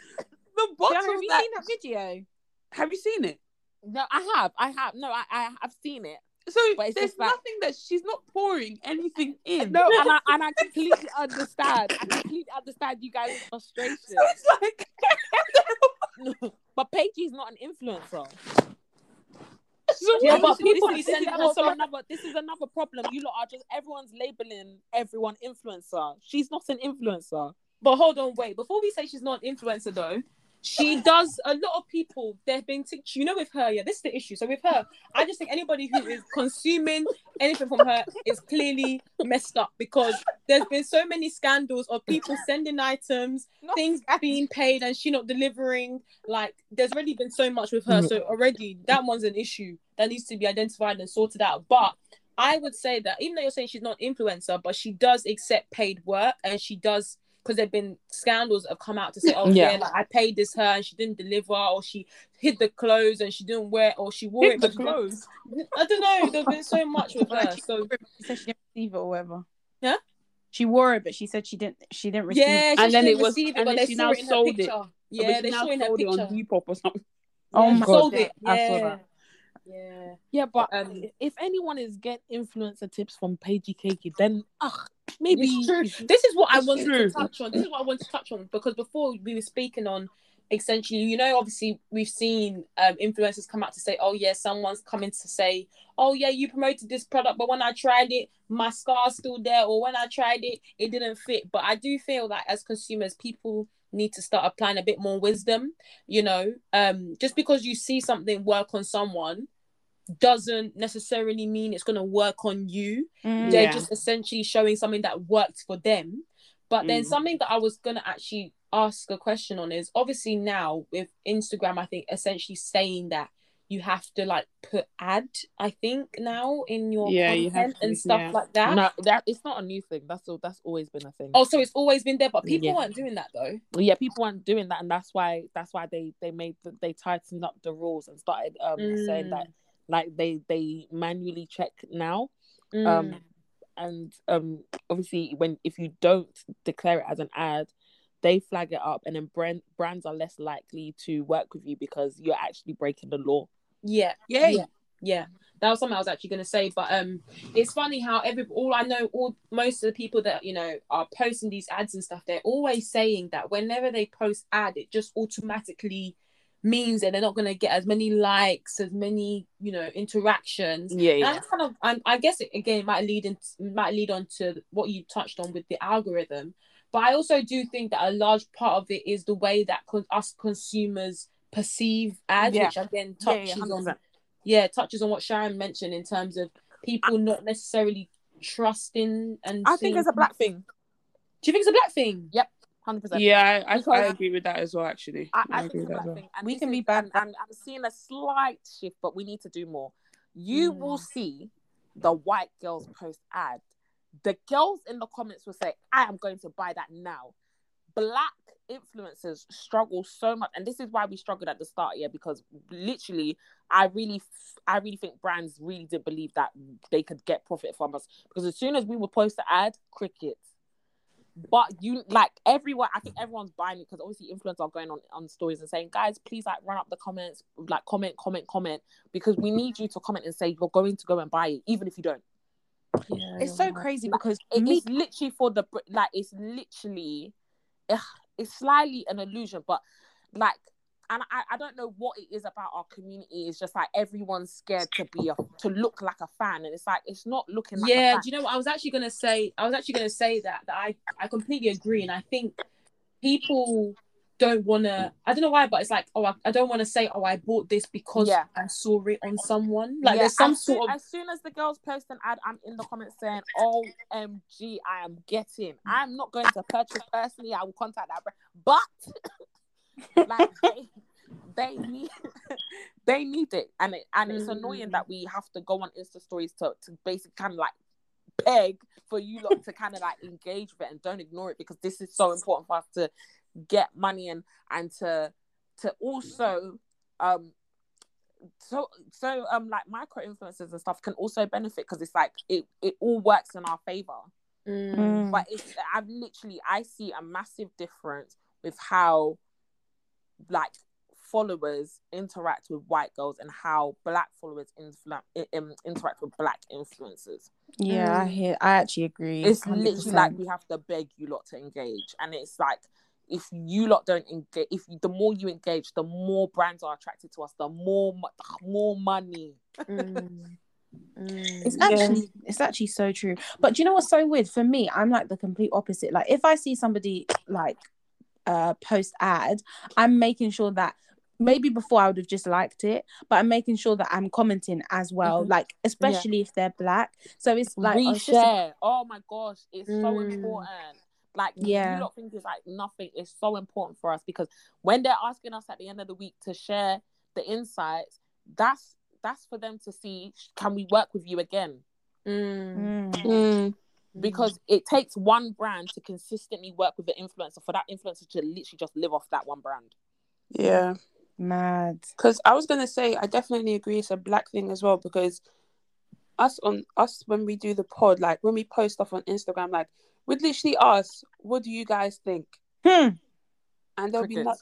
The bottle. Have you that... seen that video? Have you seen it? No, I have. I have. No, I I have seen it. So there's like, nothing that she's not pouring anything in. No, and I, and I completely understand. I completely understand you guys' frustration. So it's like, no, but Paigey's not an influencer. So yeah, but people this, this, is also another, this is another problem. You lot are just everyone's labeling everyone influencer. She's not an influencer. But hold on, wait. Before we say she's not an influencer, though, she does a lot of people. They've been, t- you know, with her. Yeah, this is the issue. So with her, I just think anybody who is consuming anything from her is clearly messed up, because there's been so many scandals of people sending items, not things scandals. being paid, and she not delivering. Like, there's already been so much with her. Mm-hmm. So already that one's an issue that needs to be identified and sorted out. But I would say that even though you're saying she's not an influencer, but she does accept paid work, and she does. Because there've been scandals that have come out to say, oh yeah, yeah like, I paid this her and she didn't deliver, or she hid the clothes and she didn't wear, or she wore hid it. The clothes. I don't know. There's been so much with her. So she said she didn't receive it or whatever. Yeah, she wore it, but she said she didn't. She didn't receive. Yeah, it. And she then it was. It, and then she now sold it. Yeah, they now sold it on Depop or something. Yeah, oh my sold god, it. Yeah. I saw that. Yeah, yeah, but um, if anyone is getting influencer tips from Pagey Cakey, then ugh, maybe this is what I wanted to touch on. This is what I wanted to touch on because before we were speaking on essentially, you know, obviously we've seen um, influencers come out to say, oh yeah, someone's coming to say, oh yeah, you promoted this product, but when I tried it, my scar's still there, or when I tried it, it didn't fit. But I do feel that as consumers, people need to start applying a bit more wisdom, you know. Um, just because you see something work on someone doesn't necessarily mean it's going to work on you. Mm, They're yeah. just essentially showing something that worked for them. But then mm. something that I was going to actually ask a question on is, obviously now with Instagram, I think essentially saying that you have to like put ad, I think now in your yeah, content you have to, and stuff yeah. like that. No, that it's not a new thing. That's all. That's always been a thing. Oh, so it's always been there, but people yeah. weren't doing that though. Well, yeah, people weren't doing that, and that's why that's why they they made the, they tightened up the rules and started um mm. saying that like they they manually check now, mm. um and um obviously when if you don't declare it as an ad, they flag it up, and then brand, brands are less likely to work with you because you're actually breaking the law. Yeah, yeah, yeah. yeah. That was something I was actually going to say, but um, it's funny how every all I know, all most of the people that you know are posting these ads and stuff, they're always saying that whenever they post ad, it just automatically means that they're not going to get as many likes, as many you know interactions. Yeah, yeah. And kind of, I, I guess it, again, might lead in, might lead on to what you touched on with the algorithm. But I also do think that a large part of it is the way that con- us consumers perceive ads, yeah. which again touches yeah, yeah, on yeah touches on what Sharon mentioned in terms of people I, not necessarily trusting. And I think it's a black thing. Do you think it's a black thing? Yep, one hundred percent. Yeah, I, I, I agree with that as well. Actually, I, I, I think agree it's a black well. thing. And we can be bad. And I'm, I'm seeing a slight shift, but we need to do more. You mm. will see the white girls post ads. The girls in the comments will say, I am going to buy that now. Black influencers struggle so much. And this is why we struggled at the start, yeah, because literally, I really I really think brands really did believe that they could get profit from us. Because as soon as we would post the ad, crickets. But you, like, everyone, I think everyone's buying it because obviously influencers are going on, on stories and saying, guys, please, like, run up the comments, like, comment, comment, comment, because we need you to comment and say, you're going to go and buy it, even if you don't. Yeah, it's so crazy because like, me- it's literally for the like it's literally ugh, it's slightly an illusion, but like and I, I don't know what it is about our community. It's just like everyone's scared to be a, to look like a fan, and it's like it's not looking like yeah a fan. Do you know what I was actually gonna say I was actually gonna say that that I, I completely agree, and I think people don't want to, I don't know why, but it's like, oh, I, I don't want to say, oh, I bought this because yeah. I saw it on someone. Like, yeah. there's some as sort soon, of... As soon as the girls post an ad, I'm in the comments saying, O M G, I am getting. I'm not going to purchase personally. I will contact that brand. But, like, they, they need they need it. And it, and it's mm. annoying that we have to go on Insta stories to, to basically kind of, like, beg for you lot to kind of, like, engage with it and don't ignore it, because this is so important for us to get money and and to to also um so so um like micro influencers and stuff can also benefit, because it's like it it all works in our favor. mm. But it's I've literally I see a massive difference with how like followers interact with white girls and how black followers influ- um, interact with black influencers. Yeah, mm. I hear I actually agree. It's one hundred percent. Literally like we have to beg you lot to engage, and it's like if you lot don't engage, if you, the more you engage, the more brands are attracted to us, the more, the more money. Mm. Mm, it's actually yeah. it's actually so true. But do you know what's so weird for me? I'm like the complete opposite. Like if I see somebody like uh post ad, I'm making sure that maybe before I would have just liked it, but I'm making sure that I'm commenting as well. Mm-hmm. Like especially yeah. if they're black. So it's like reshare. A... Oh my gosh, it's mm. so important. Like yeah. you lot think it's like nothing. It's so important for us because when they're asking us at the end of the week to share the insights, that's that's for them to see, can we work with you again? Mm. Mm. Because it takes one brand to consistently work with the influencer for that influencer to literally just live off that one brand. Yeah. Mad. Because I was going to say, I definitely agree it's a black thing as well, because us on us when we do the pod, like when we post stuff on Instagram, like we'd literally ask, what do you guys think? Hmm. And they'll be like,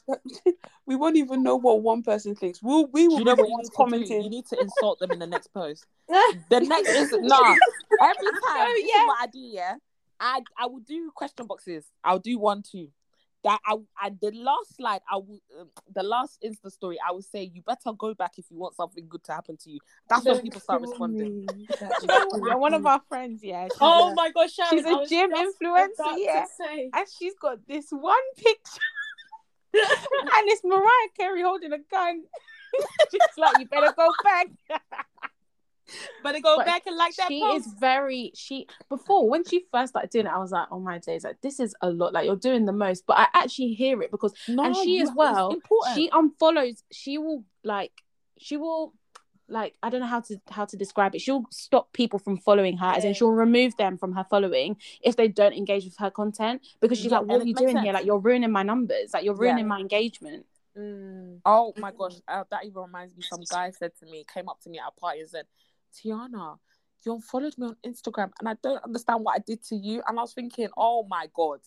we won't even know what one person thinks. We'll, we will be the ones commenting. You need to insult them in the next post. The next is, nah. Every time, oh, yeah. this is what I do, yeah? I, I will do question boxes. I'll do one, two. That I, I the last slide, I will, um, the last Insta story, I will say, you better go back if you want something good to happen to you. That's when people start responding. One of our friends, yeah. Oh a, my gosh, Sharon, she's a gym influencer, yeah. And she's got this one picture. And it's Mariah Carey holding a gun. She's like, you better go back. Better go but back and like that. She post. is very she before when she first started doing it, I was like, oh my days, like this is a lot. Like you're doing the most. But I actually hear it because no, and she as well, she unfollows, she will like she will like I don't know how to how to describe it. She'll stop people from following her, yeah. as in she'll remove them from her following if they don't engage with her content, because she's yeah, like, what are you doing sense. here? Like you're ruining my numbers, like you're ruining yeah. my engagement. Mm. Oh my gosh, uh, that even reminds me. Some guy said to me, came up to me at a party and said, Tiana, you unfollowed me on Instagram, and I don't understand what I did to you. And I was thinking, oh my god,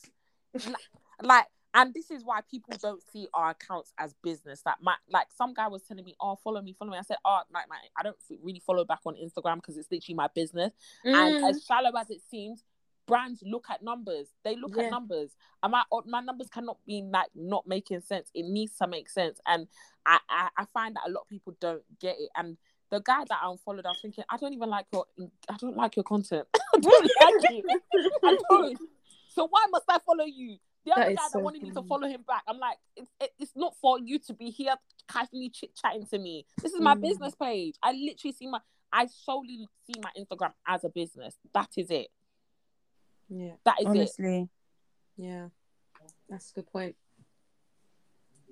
like, like, and this is why people don't see our accounts as business. Like my, like some guy was telling me, oh, follow me, follow me. I said, oh, like my, I don't really follow back on Instagram because it's literally my business. Mm. And as shallow as it seems, brands look at numbers. They look yeah. at numbers. And my my numbers cannot be like not making sense. It needs to make sense. And I, I, I find that a lot of people don't get it. And the guy that I unfollowed, I was thinking, I don't even like your, I don't like your content. I don't like it. I don't. So why must I follow you? The other that guy that so wanted funny. me to follow him back, I'm like, it, it, it's not for you to be here casually chit-chatting to me. This is my mm. business page. I literally see my, I solely see my Instagram as a business. That is it. Yeah. That is Honestly. it. Yeah. That's a good point.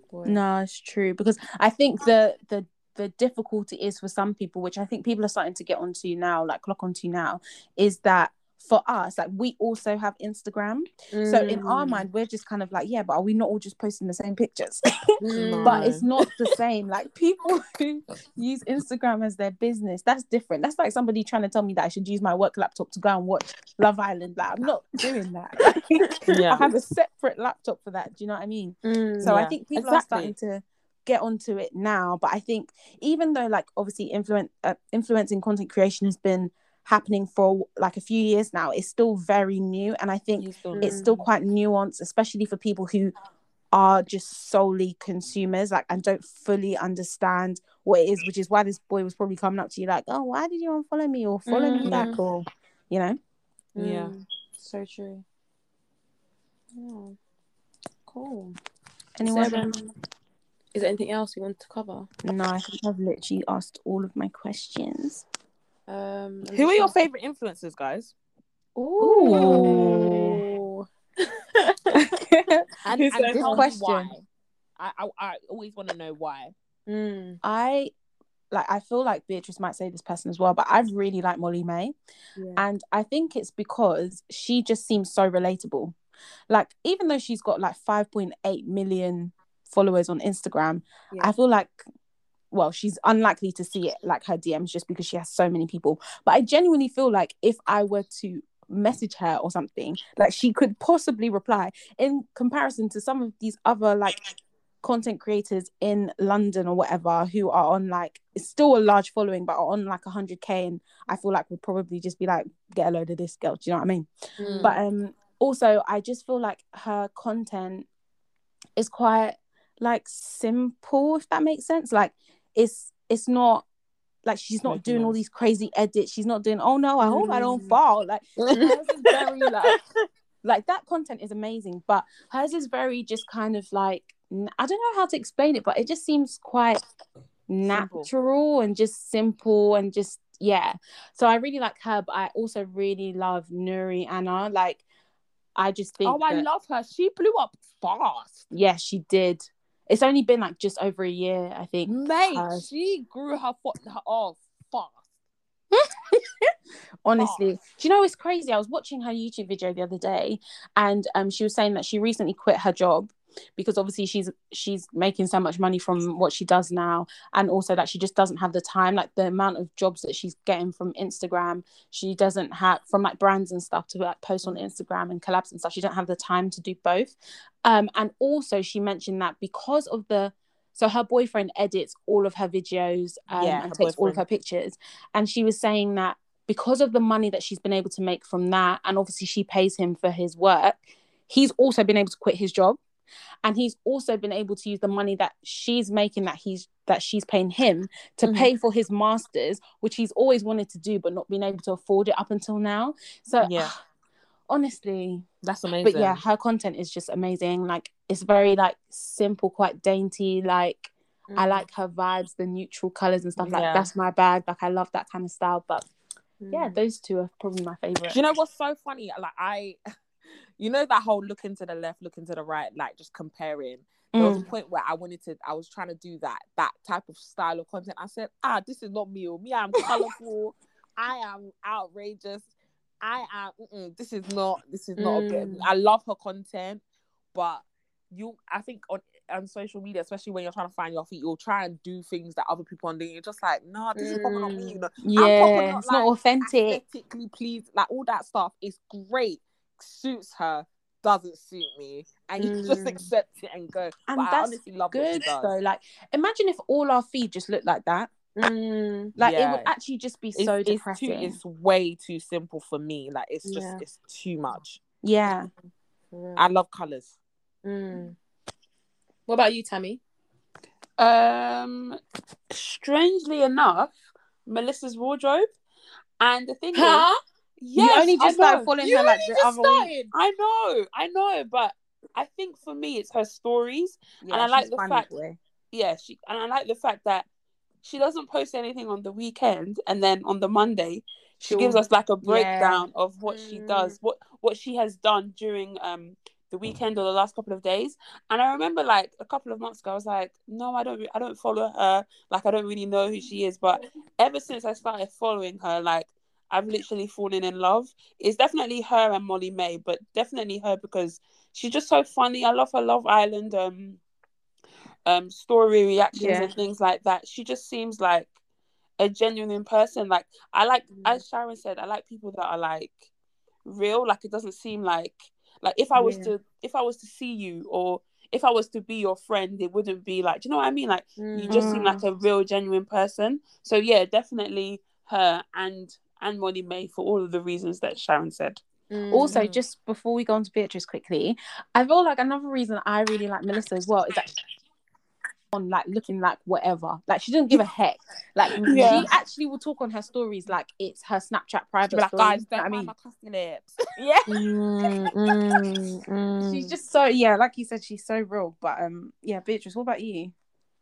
Boy. No, it's true. Because I think the, the, the difficulty is for some people, which I think people are starting to get onto now, like clock onto now, is that for us, like we also have Instagram. Mm. So in our mind, we're just kind of like, yeah, but are we not all just posting the same pictures? Mm. But it's not the same. Like people who use Instagram as their business, that's different. That's like somebody trying to tell me that I should use my work laptop to go and watch Love Island. Like I'm not doing that. Like, yeah. I have a separate laptop for that. Do you know what I mean? Mm, so yeah. I think people exactly. are starting to get onto it now, but I think even though like obviously influence uh, influencing content creation has been happening for like a few years now, it's still very new, and I think still it's new. still quite nuanced, especially for people who are just solely consumers, like, and don't fully understand what it is, which is why this boy was probably coming up to you like, oh, why did you unfollow me or follow mm-hmm. me back, or you know. Yeah. Mm. So true. Yeah. Cool. Anyway, is there anything else you want to cover? No, I think I've literally asked all of my questions. Um, Who are your favourite influencers, guys? Ooh. Ooh. and and this question. I, I I always want to know why. Mm. I like. I feel like Beatrice might say this person as well, but I really like Molly Mae. Yeah. And I think it's because she just seems so relatable. Like, even though she's got like five point eight million... followers on Instagram, yeah. I feel like, well, she's unlikely to see it, like her D Ms, just because she has so many people. But I genuinely feel like if I were to message her or something, like she could possibly reply, in comparison to some of these other like content creators in London or whatever, who are on like, it's still a large following, but are on like one hundred K, and I feel like would probably just be like, get a load of this girl. Do you know what I mean? Mm. But um, also I just feel like her content is quite like simple, if that makes sense. Like it's it's not Like, she's not doing all these crazy edits. She's not doing, oh no, I hope mm. I don't fall. Like, hers is very like, like that content is amazing, but hers is very just kind of like, I don't know how to explain it, but it just seems quite natural simple. and just simple and just, yeah. So I really like her, but I also really love Nuri Anna. Like, I just think, oh, that, I love her. She blew up fast. Yeah, she did. It's only been like just over a year, I think. Mate, uh, she grew her foot off fast. Honestly. Fast. Do you know, it's crazy? I was watching her YouTube video the other day, and um, she was saying that she recently quit her job because obviously she's she's making so much money from what she does now, and also that she just doesn't have the time. Like, the amount of jobs that she's getting from Instagram, she doesn't have, from like brands and stuff to like post on Instagram and collabs and stuff, she don't have the time to do both. Um and also she mentioned that because of the, so her boyfriend edits all of her videos, um, yeah, and her takes boyfriend. all of her pictures, and she was saying that because of the money that she's been able to make from that, and obviously she pays him for his work, he's also been able to quit his job. And he's also been able to use the money that she's making, that he's that she's paying him to mm-hmm. pay for his masters, which he's always wanted to do but not been able to afford it up until now. So yeah, honestly, that's amazing. But yeah, her content is just amazing. Like, it's very like simple, quite dainty. Like, mm. I like her vibes, the neutral colors and stuff. Like, yeah, that's my bag. Like, I love that kind of style. But mm. yeah, those two are probably my favorite. Do you know what's so funny? Like, I. You know that whole looking to the left, looking to the right, like just comparing. There was mm. a point where I wanted to, I was trying to do that, that type of style of content. I said, ah, this is not me. Me, I'm colorful. I am outrageous. I am. Mm-mm, this is not. This is not. Mm. A bit of me. I love her content, but you, I think on on social media, especially when you're trying to find your feet, you'll try and do things that other people are doing. You're just like, no, nah, this mm. is probably not me. You know? Yeah, I'm not, it's like, not authentic. Aesthetically pleased, like all that stuff is great. Suits her, doesn't suit me, and you mm. just accept it and go. And but that's, I honestly love good what she does. Though. Like, imagine if all our feed just looked like that. Mm. Like, yeah, it would actually just be it's, so depressing. It's, too, it's way too simple for me. Like, it's just yeah. it's too much. Yeah, yeah. I love colors. Mm. What about you, Tammy? Um, strangely enough, Melissa's wardrobe, and the thing huh? is. Yes, you only just like following her like the other one. I know, I know, but I think for me it's her stories, yeah, and I like the fact, yeah, she and I like the fact that she doesn't post anything on the weekend, and then on the Monday she sure. gives us like a breakdown yeah. of what mm. she does, what what she has done during um the weekend or the last couple of days. And I remember like a couple of months ago, I was like, no, I don't, re- I don't follow her, like I don't really know who she is. But ever since I started following her, like, I've literally fallen in love. It's definitely her and Molly Mae, but definitely her because she's just so funny. I love her Love Island um, um, story reactions yeah. and things like that. She just seems like a genuine person. Like, I like, mm. as Sharon said, I like people that are like real. Like, it doesn't seem like, like if I was yeah. to, if I was to see you or if I was to be your friend, it wouldn't be like, do you know what I mean? Like, mm. you just seem like a real, genuine person. So yeah, definitely her and, and Molly Mae for all of the reasons that Sharon said. Mm. Also, just before we go on to Beatrice quickly, I feel like another reason I really like Melissa as well is that she's on like looking like whatever. Like, she doesn't give a heck. Like, yeah. she actually will talk on her stories like it's her Snapchat private like, story. Guys, don't mind my custom lips. Yeah. Mm, mm, mm. She's just so, yeah, like you said, she's so real. But um, yeah, Beatrice, what about you?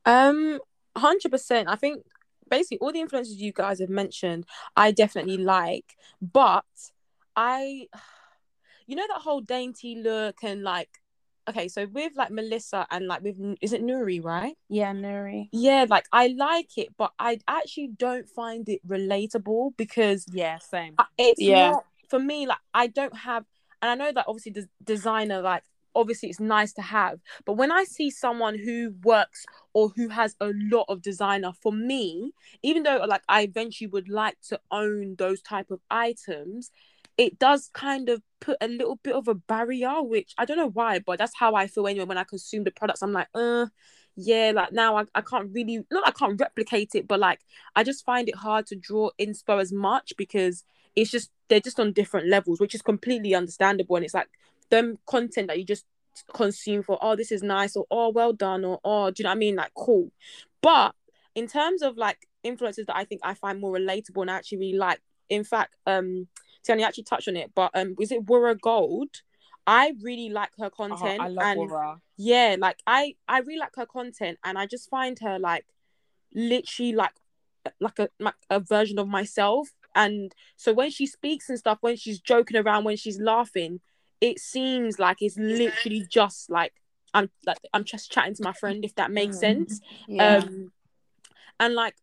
Um, one hundred percent. I think basically all the influencers you guys have mentioned I definitely like, but I you know that whole dainty look and like, okay, so with like Melissa and like with, is it Nuri, right? Yeah, Nuri. Yeah, like I like it, but I actually don't find it relatable because yeah, same. It's yeah. not for me. Like, I don't have, and I know that obviously the designer, like obviously it's nice to have, but when I see someone who works or who has a lot of designer, for me, even though like I eventually would like to own those type of items, it does kind of put a little bit of a barrier, which I don't know why, but that's how I feel anyway. When I consume the products, I'm like, uh, yeah, like now I, I can't really, not I can't replicate it, but like I just find it hard to draw inspo as much because it's just, they're just on different levels, which is completely understandable. And it's like them content that you just consume for, oh, this is nice, or oh, well done, or oh, do you know what I mean? Like, cool. But in terms of like influencers that I think I find more relatable and I actually really like. In fact, um, Tiana actually touched on it, but um, was it Wura Gold? I really like her content. Oh, I love and Wura. Yeah, like I, I really like her content, and I just find her like literally like like a like a version of myself. And so when she speaks and stuff, when she's joking around, when she's laughing, it seems like it's literally just like I'm like I'm just chatting to my friend, if that makes mm. sense. Yeah. Um, and like,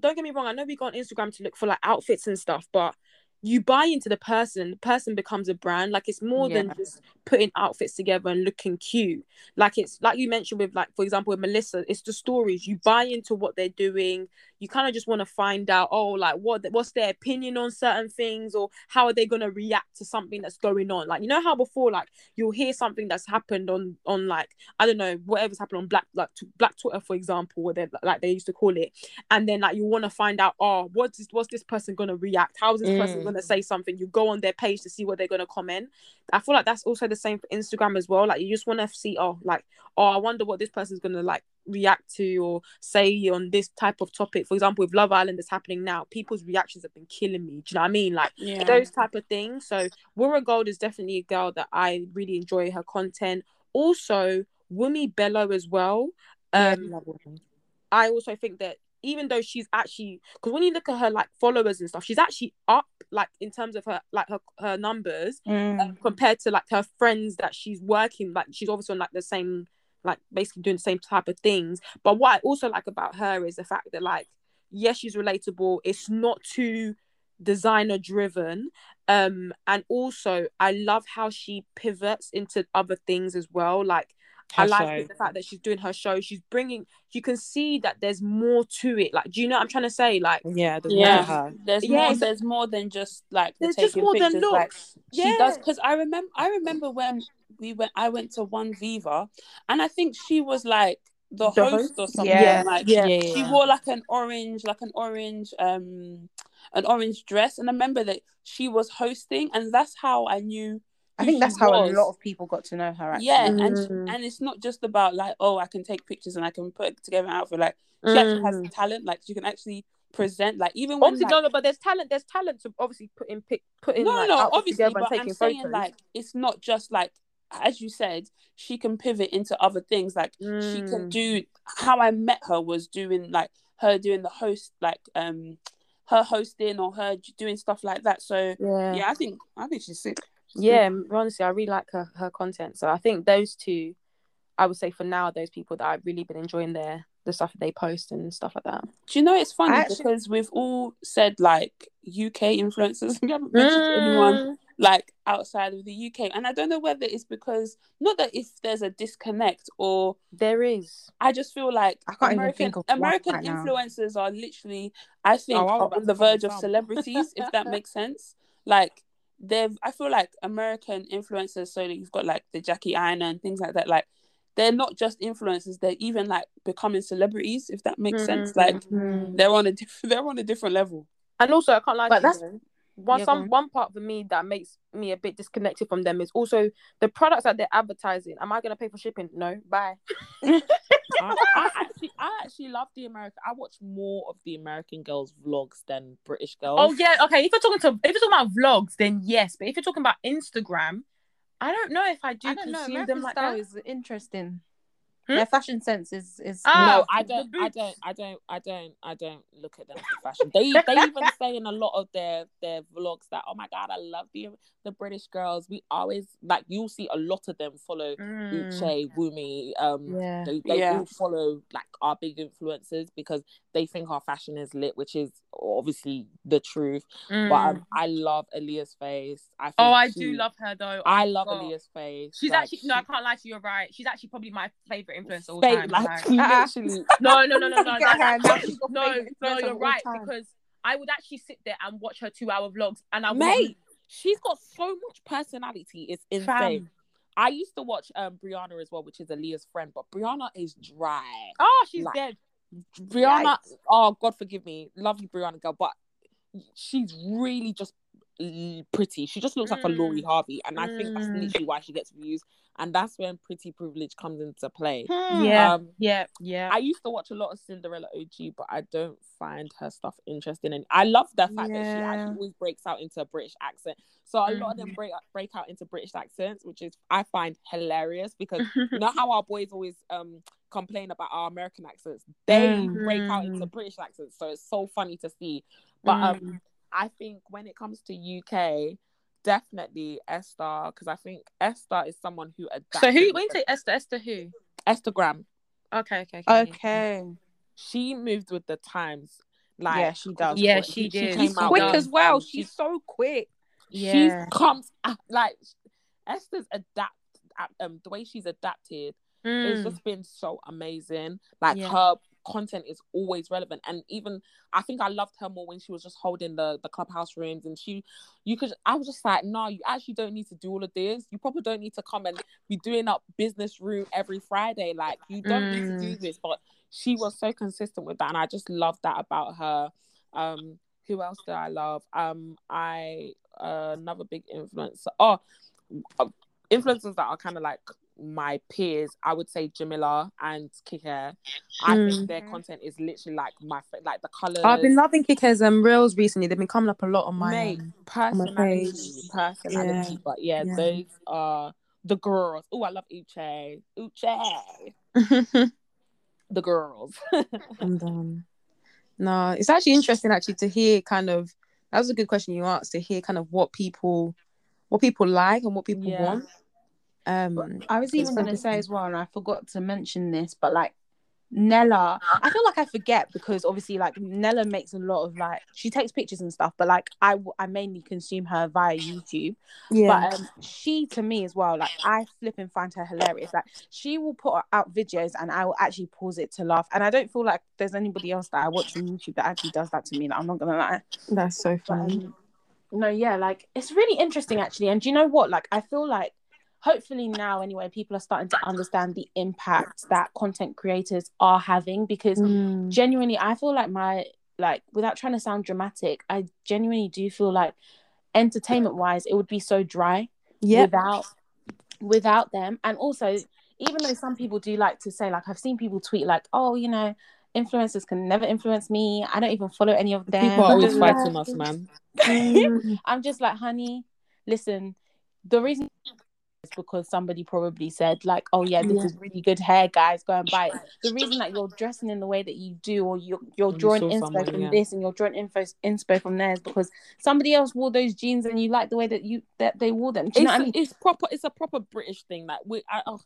don't get me wrong, I know we go on Instagram to look for like outfits and stuff, but you buy into the person, the person becomes a brand. Like, it's more yeah. than just putting outfits together and looking cute. Like, it's like you mentioned with, like, for example, with Melissa, it's the stories. You buy into what they're doing. You kind of just want to find out, oh, like, what what's their opinion on certain things, or how are they going to react to something that's going on? Like, you know how before, like, you'll hear something that's happened on, on like, I don't know, whatever's happened on Black like t- Black Twitter, for example, what they like they used to call it. And then, like, you want to find out, oh, what's this, what's this person going to react? How's this mm. person going to say something? You go on their page to see what they're going to comment. I feel like that's also the same for Instagram as well. Like, you just want to see, oh, like, oh, I wonder what this person's going to, like, react to or say on this type of topic. For example, with Love Island that's happening now, people's reactions have been killing me. Do you know what I mean? Like, yeah. those type of things. So Wura Gold is definitely a girl that I really enjoy her content. Also, Wumi Bello as well. Um, yeah, I also think that even though she's actually, because when you look at her like followers and stuff, she's actually up like in terms of her like her, her numbers mm. um, compared to like her friends that she's working, like she's obviously on like the same, like basically doing the same type of things. But what I also like about her is the fact that like, yes, she's relatable. It's not too designer driven. Um, and also I love how she pivots into other things as well. Like, Her I like show. the fact that she's doing her show. She's bringing. You can see that there's more to it. Like, do you know what I'm trying to say? Like, yeah, there's yeah. more to her. There's yeah, more. There's more than just like the there's taking just more pictures. Than looks. Like, yeah. She does, because I remember. I remember when we went. I went to One Viva, and I think she was like the, the host, host or something. Yeah. Like, yeah. Yeah, yeah. She wore like an orange, like an orange, um, an orange dress, and I remember that she was hosting, and that's how I knew. I think that's how was. a lot of people got to know her. Actually. Yeah, mm. and she, and it's not just about like, oh, I can take pictures and I can put together an outfit. Like, she mm. actually has talent. Like, you can actually present. Like, even when, obviously, like, no, but there's talent. There's talent to obviously put in pick put in. No, like, no, obviously, but I'm photos. saying like it's not just like, as you said, she can pivot into other things. Like mm. she can do. How I met her was doing like her doing the host like um her hosting or her doing stuff like that. So yeah, yeah I think I think she's sick. Yeah, honestly, I really like her, her content. So I think those two, I would say for now, those people that I've really been enjoying their the stuff that they post and stuff like that. Do you know, it's funny actually, because we've all said like U K influencers. We haven't mentioned mm. anyone like outside of the U K. And I don't know whether it's because, not that if there's a disconnect or... There is. I just feel like I can't American, even think of American right influencers now. Are literally, I think, oh, are on the verge of celebrities, if that makes sense. Like, they've I feel like American influencers, so that you've got like the Jackie Aina and things like that, like they're not just influencers, they're even like becoming celebrities, if that makes mm-hmm. sense. Like mm-hmm. they're on a different they're on a different level. And also I can't lie but to that's you, one yeah, some one part for me that makes me a bit disconnected from them is also the products that they're advertising. Am I gonna pay for shipping? No, bye. I, I actually I actually love the American. I watch more of the American girls' vlogs than British girls. Oh yeah, okay. If you're talking to if you're talking about vlogs, then yes. But if you're talking about Instagram, I don't know if I do I don't consume know. them like that. Is interesting. Hmm? Their fashion sense is is oh, no. I don't. I don't. I don't. I don't. I don't look at them for fashion. They they even say in a lot of their their vlogs that, oh my god, I love the the British girls. We always like you'll see a lot of them follow mm. Uche, Wumi. Um, yeah. they they yeah. all follow like our big influencers because they think our fashion is lit, which is obviously the truth. Mm. But um, I love Aaliyah's face. I think oh, I she, do love her though. I love oh. Aaliyah's face. She's like, actually she, no, I can't lie to you. You're right. She's actually probably my favorite influence all time. Like, like. Literally. no, no, no, no, no, that, actually, no, no. You're right time. Because I would actually sit there and watch her two-hour vlogs, and I mate, she's got so much personality. It's insane. Fam. I used to watch um Brianna as well, which is Aaliyah's friend, but Brianna is dry. Oh, she's like, dead. Brianna. Yikes. Oh, God forgive me, lovely Brianna girl, but she's really just pretty. She just looks mm. like a Laurie Harvey, and I mm. think that's literally why she gets views. And that's when pretty privilege comes into play. Hmm. Yeah, um, yeah, yeah. I used to watch a lot of Cinderella O G, but I don't find her stuff interesting. And I love the fact yeah. that she actually always breaks out into a British accent. So a mm. lot of them break break out into British accents, which is I find hilarious because you know how our boys always um complain about our American accents. They mm. break out into British accents, so it's so funny to see. But mm. um, I think when it comes to U K. Definitely Esther, because I think Esther is someone who adapts. So who? When you say Esther, Esther who? Esther Graham. Okay, okay, okay. Okay. She moved with the times. Like yeah, she does. Yeah, quick. she did. She came she's out quick out. as well. She's, she's so quick. Yeah. She comes at, like Esther's adapt. Um, the way she's adapted, mm. it's just been so amazing. Like yeah. her content is always relevant, and even I think I loved her more when she was just holding the the clubhouse rooms, and she you could I was just like, no, you actually don't need to do all of this. You probably don't need to come and be doing up business room every Friday. Like, you don't mm. need to do this. But she was so consistent with that, and I just love that about her. Um who else did I love? um I uh, another big influencer oh uh, influencers that are kind of like my peers, I would say Jamila and Kikere. I mm. think their content is literally like my like the colours. I've been loving Kikere's um, reels recently. They've been coming up a lot on my, Mate, personality, on my page. Personality, yeah. But yeah, yeah, those are the girls. Oh, I love Uche. Uche. The girls. I'm done. No, it's actually interesting actually to hear kind of, that was a good question you asked, to hear kind of what people what people like and what people yeah. want. Um, I was even going to say as well, and I forgot to mention this, but like Nella, I feel like I forget because obviously like Nella makes a lot of like, she takes pictures and stuff, but like I, I mainly consume her via YouTube. Yeah. But um, she to me as well, like I flip and find her hilarious. Like she will put out videos and I will actually pause it to laugh. And I don't feel like there's anybody else that I watch on YouTube that actually does that to me. Like, I'm not going to lie. That's so funny. Um, no, yeah, like it's really interesting actually. And do you know what? Like I feel like hopefully now anyway, people are starting to understand the impact that content creators are having, because mm. genuinely I feel like my like without trying to sound dramatic, I genuinely do feel like entertainment wise it would be so dry yep. without without them. And also, even though some people do like to say, like I've seen people tweet like, oh, you know, influencers can never influence me, I don't even follow any of them. People are always fighting us, man. I'm just like, honey, listen, the reason because somebody probably said like, oh yeah, this yeah. is really good hair, guys, go and buy it. The reason that you're dressing in the way that you do, or you're, you're drawing you inspo someone, from yeah. this and you're drawing info, inspo from there, is because somebody else wore those jeans and you like the way that you that they wore them. Do you it's, know what I mean? It's proper, it's a proper British thing. Like we I, oh,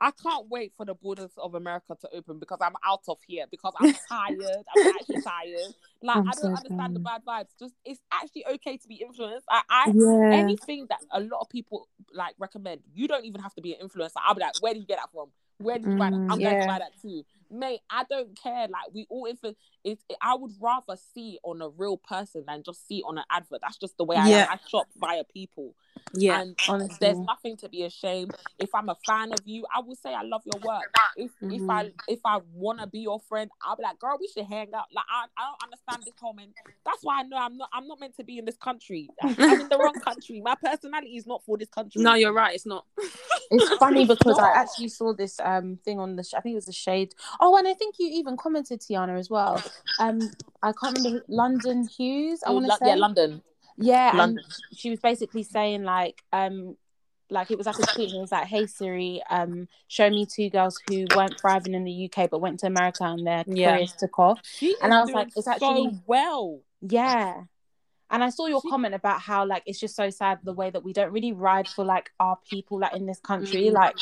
I can't wait for the borders of America to open, because I'm out of here, because I'm tired. I'm actually tired. Like, I'm I don't so understand tired. the bad vibes. Just, it's actually okay to be influenced. I, I yeah. anything that a lot of people like recommend, you don't even have to be an influencer. I'll be like, where do you get that from? Where do you mm, buy that? I'm yeah. going to buy that too. Mate, I don't care. Like, we all influence. It, I would rather see on a real person than just see on an advert. That's just the way I yeah. am. I shop via people. Yeah, and honestly, there's nothing to be ashamed. If I'm a fan of you, I will say I love your work. If mm-hmm. if I if I want to be your friend, I'll be like, girl, we should hang out. Like, I, I don't understand this whole man. That's why I know I'm not I'm not meant to be in this country. I'm in the wrong country. My personality is not for this country. No, you're right. It's not. It's funny because no. I actually saw this um thing on the sh- I think it was the Shade. Oh, and I think you even commented, Tiana, as well. Um, I can't remember London Hughes. I want to L- say yeah, London. Yeah, London. And she was basically saying like, um, like it was like a tweet, and it was like, "Hey Siri, um, show me two girls who weren't thriving in the U K but went to America and their yeah. careers took off." She and I was like, "It's so actually well, yeah." And I saw your she... comment about how like it's just so sad the way that we don't really ride for like our people like in this country, mm-hmm. like,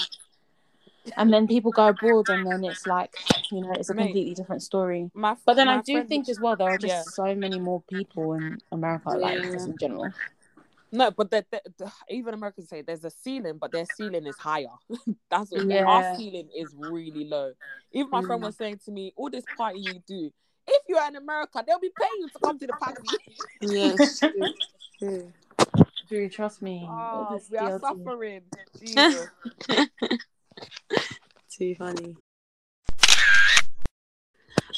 and then people go abroad, and then it's like, you know, it's a Mate, completely different story. My, but then I do friend, think as well, there are just yeah. so many more people in America, like yeah. just in general. No, but the, the, the, even Americans say there's a ceiling, but their ceiling is higher. That's what yeah. our ceiling is really low. Even my mm. friend was saying to me, all this party you do, if you're in America, they'll be paying you to come to the party. Yes, true, true. True, trust me. Oh, we are suffering. Jesus. Too funny.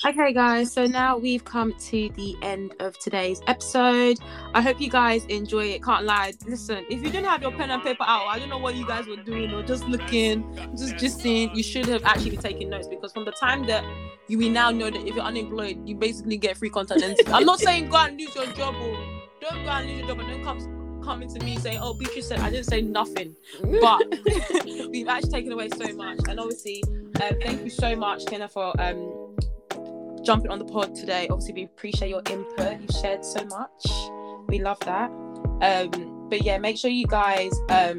Okay guys, so now we've come to the end of today's episode. I hope you guys enjoy it. Can't lie, listen, if you didn't have your pen and paper out, I don't know what you guys were doing or just looking, just just seeing. You should have actually been taking notes, because from the time that you we now know that if you're unemployed, you basically get free content. I'm not saying go and lose your job, or don't go and lose your job and don't come coming to me saying, oh, Beatrice said I didn't say nothing, but we've actually taken away so much. And obviously um, thank you so much, Tiana, for um jumping on the pod today. Obviously we appreciate your input, you shared so much, we love that. Um but yeah, make sure you guys um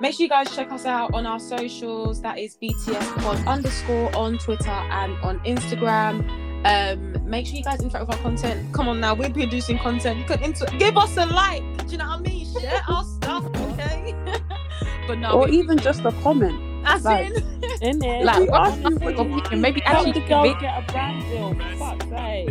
make sure you guys check us out on our socials. That is btspod underscore on Twitter and on Instagram. Um make sure you guys interact with our content. Come on now, we're producing content, you can inter- give us a like, do you know what I mean? Share our stuff, okay? But no, or even just a comment, as like, in it like ask you for your opinion, maybe actually the girl make- get a brand deal. Fuck sake.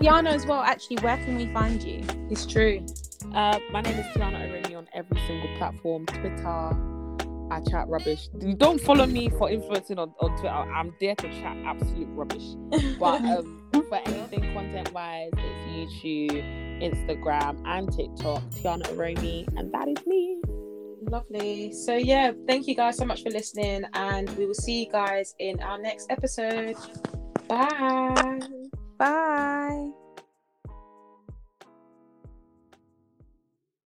Tiana as well, actually, where can we find you? It's true. Uh my name is Tiana O'Reilly on every single platform. Twitter, I chat rubbish. You don't follow me for influencing on, on Twitter. I'm there to chat absolute rubbish. But um, for anything content-wise, it's YouTube, Instagram, and TikTok. Tiana O'Reilly, and that is me. Lovely. So yeah, thank you guys so much for listening, and we will see you guys in our next episode. Bye. Bye.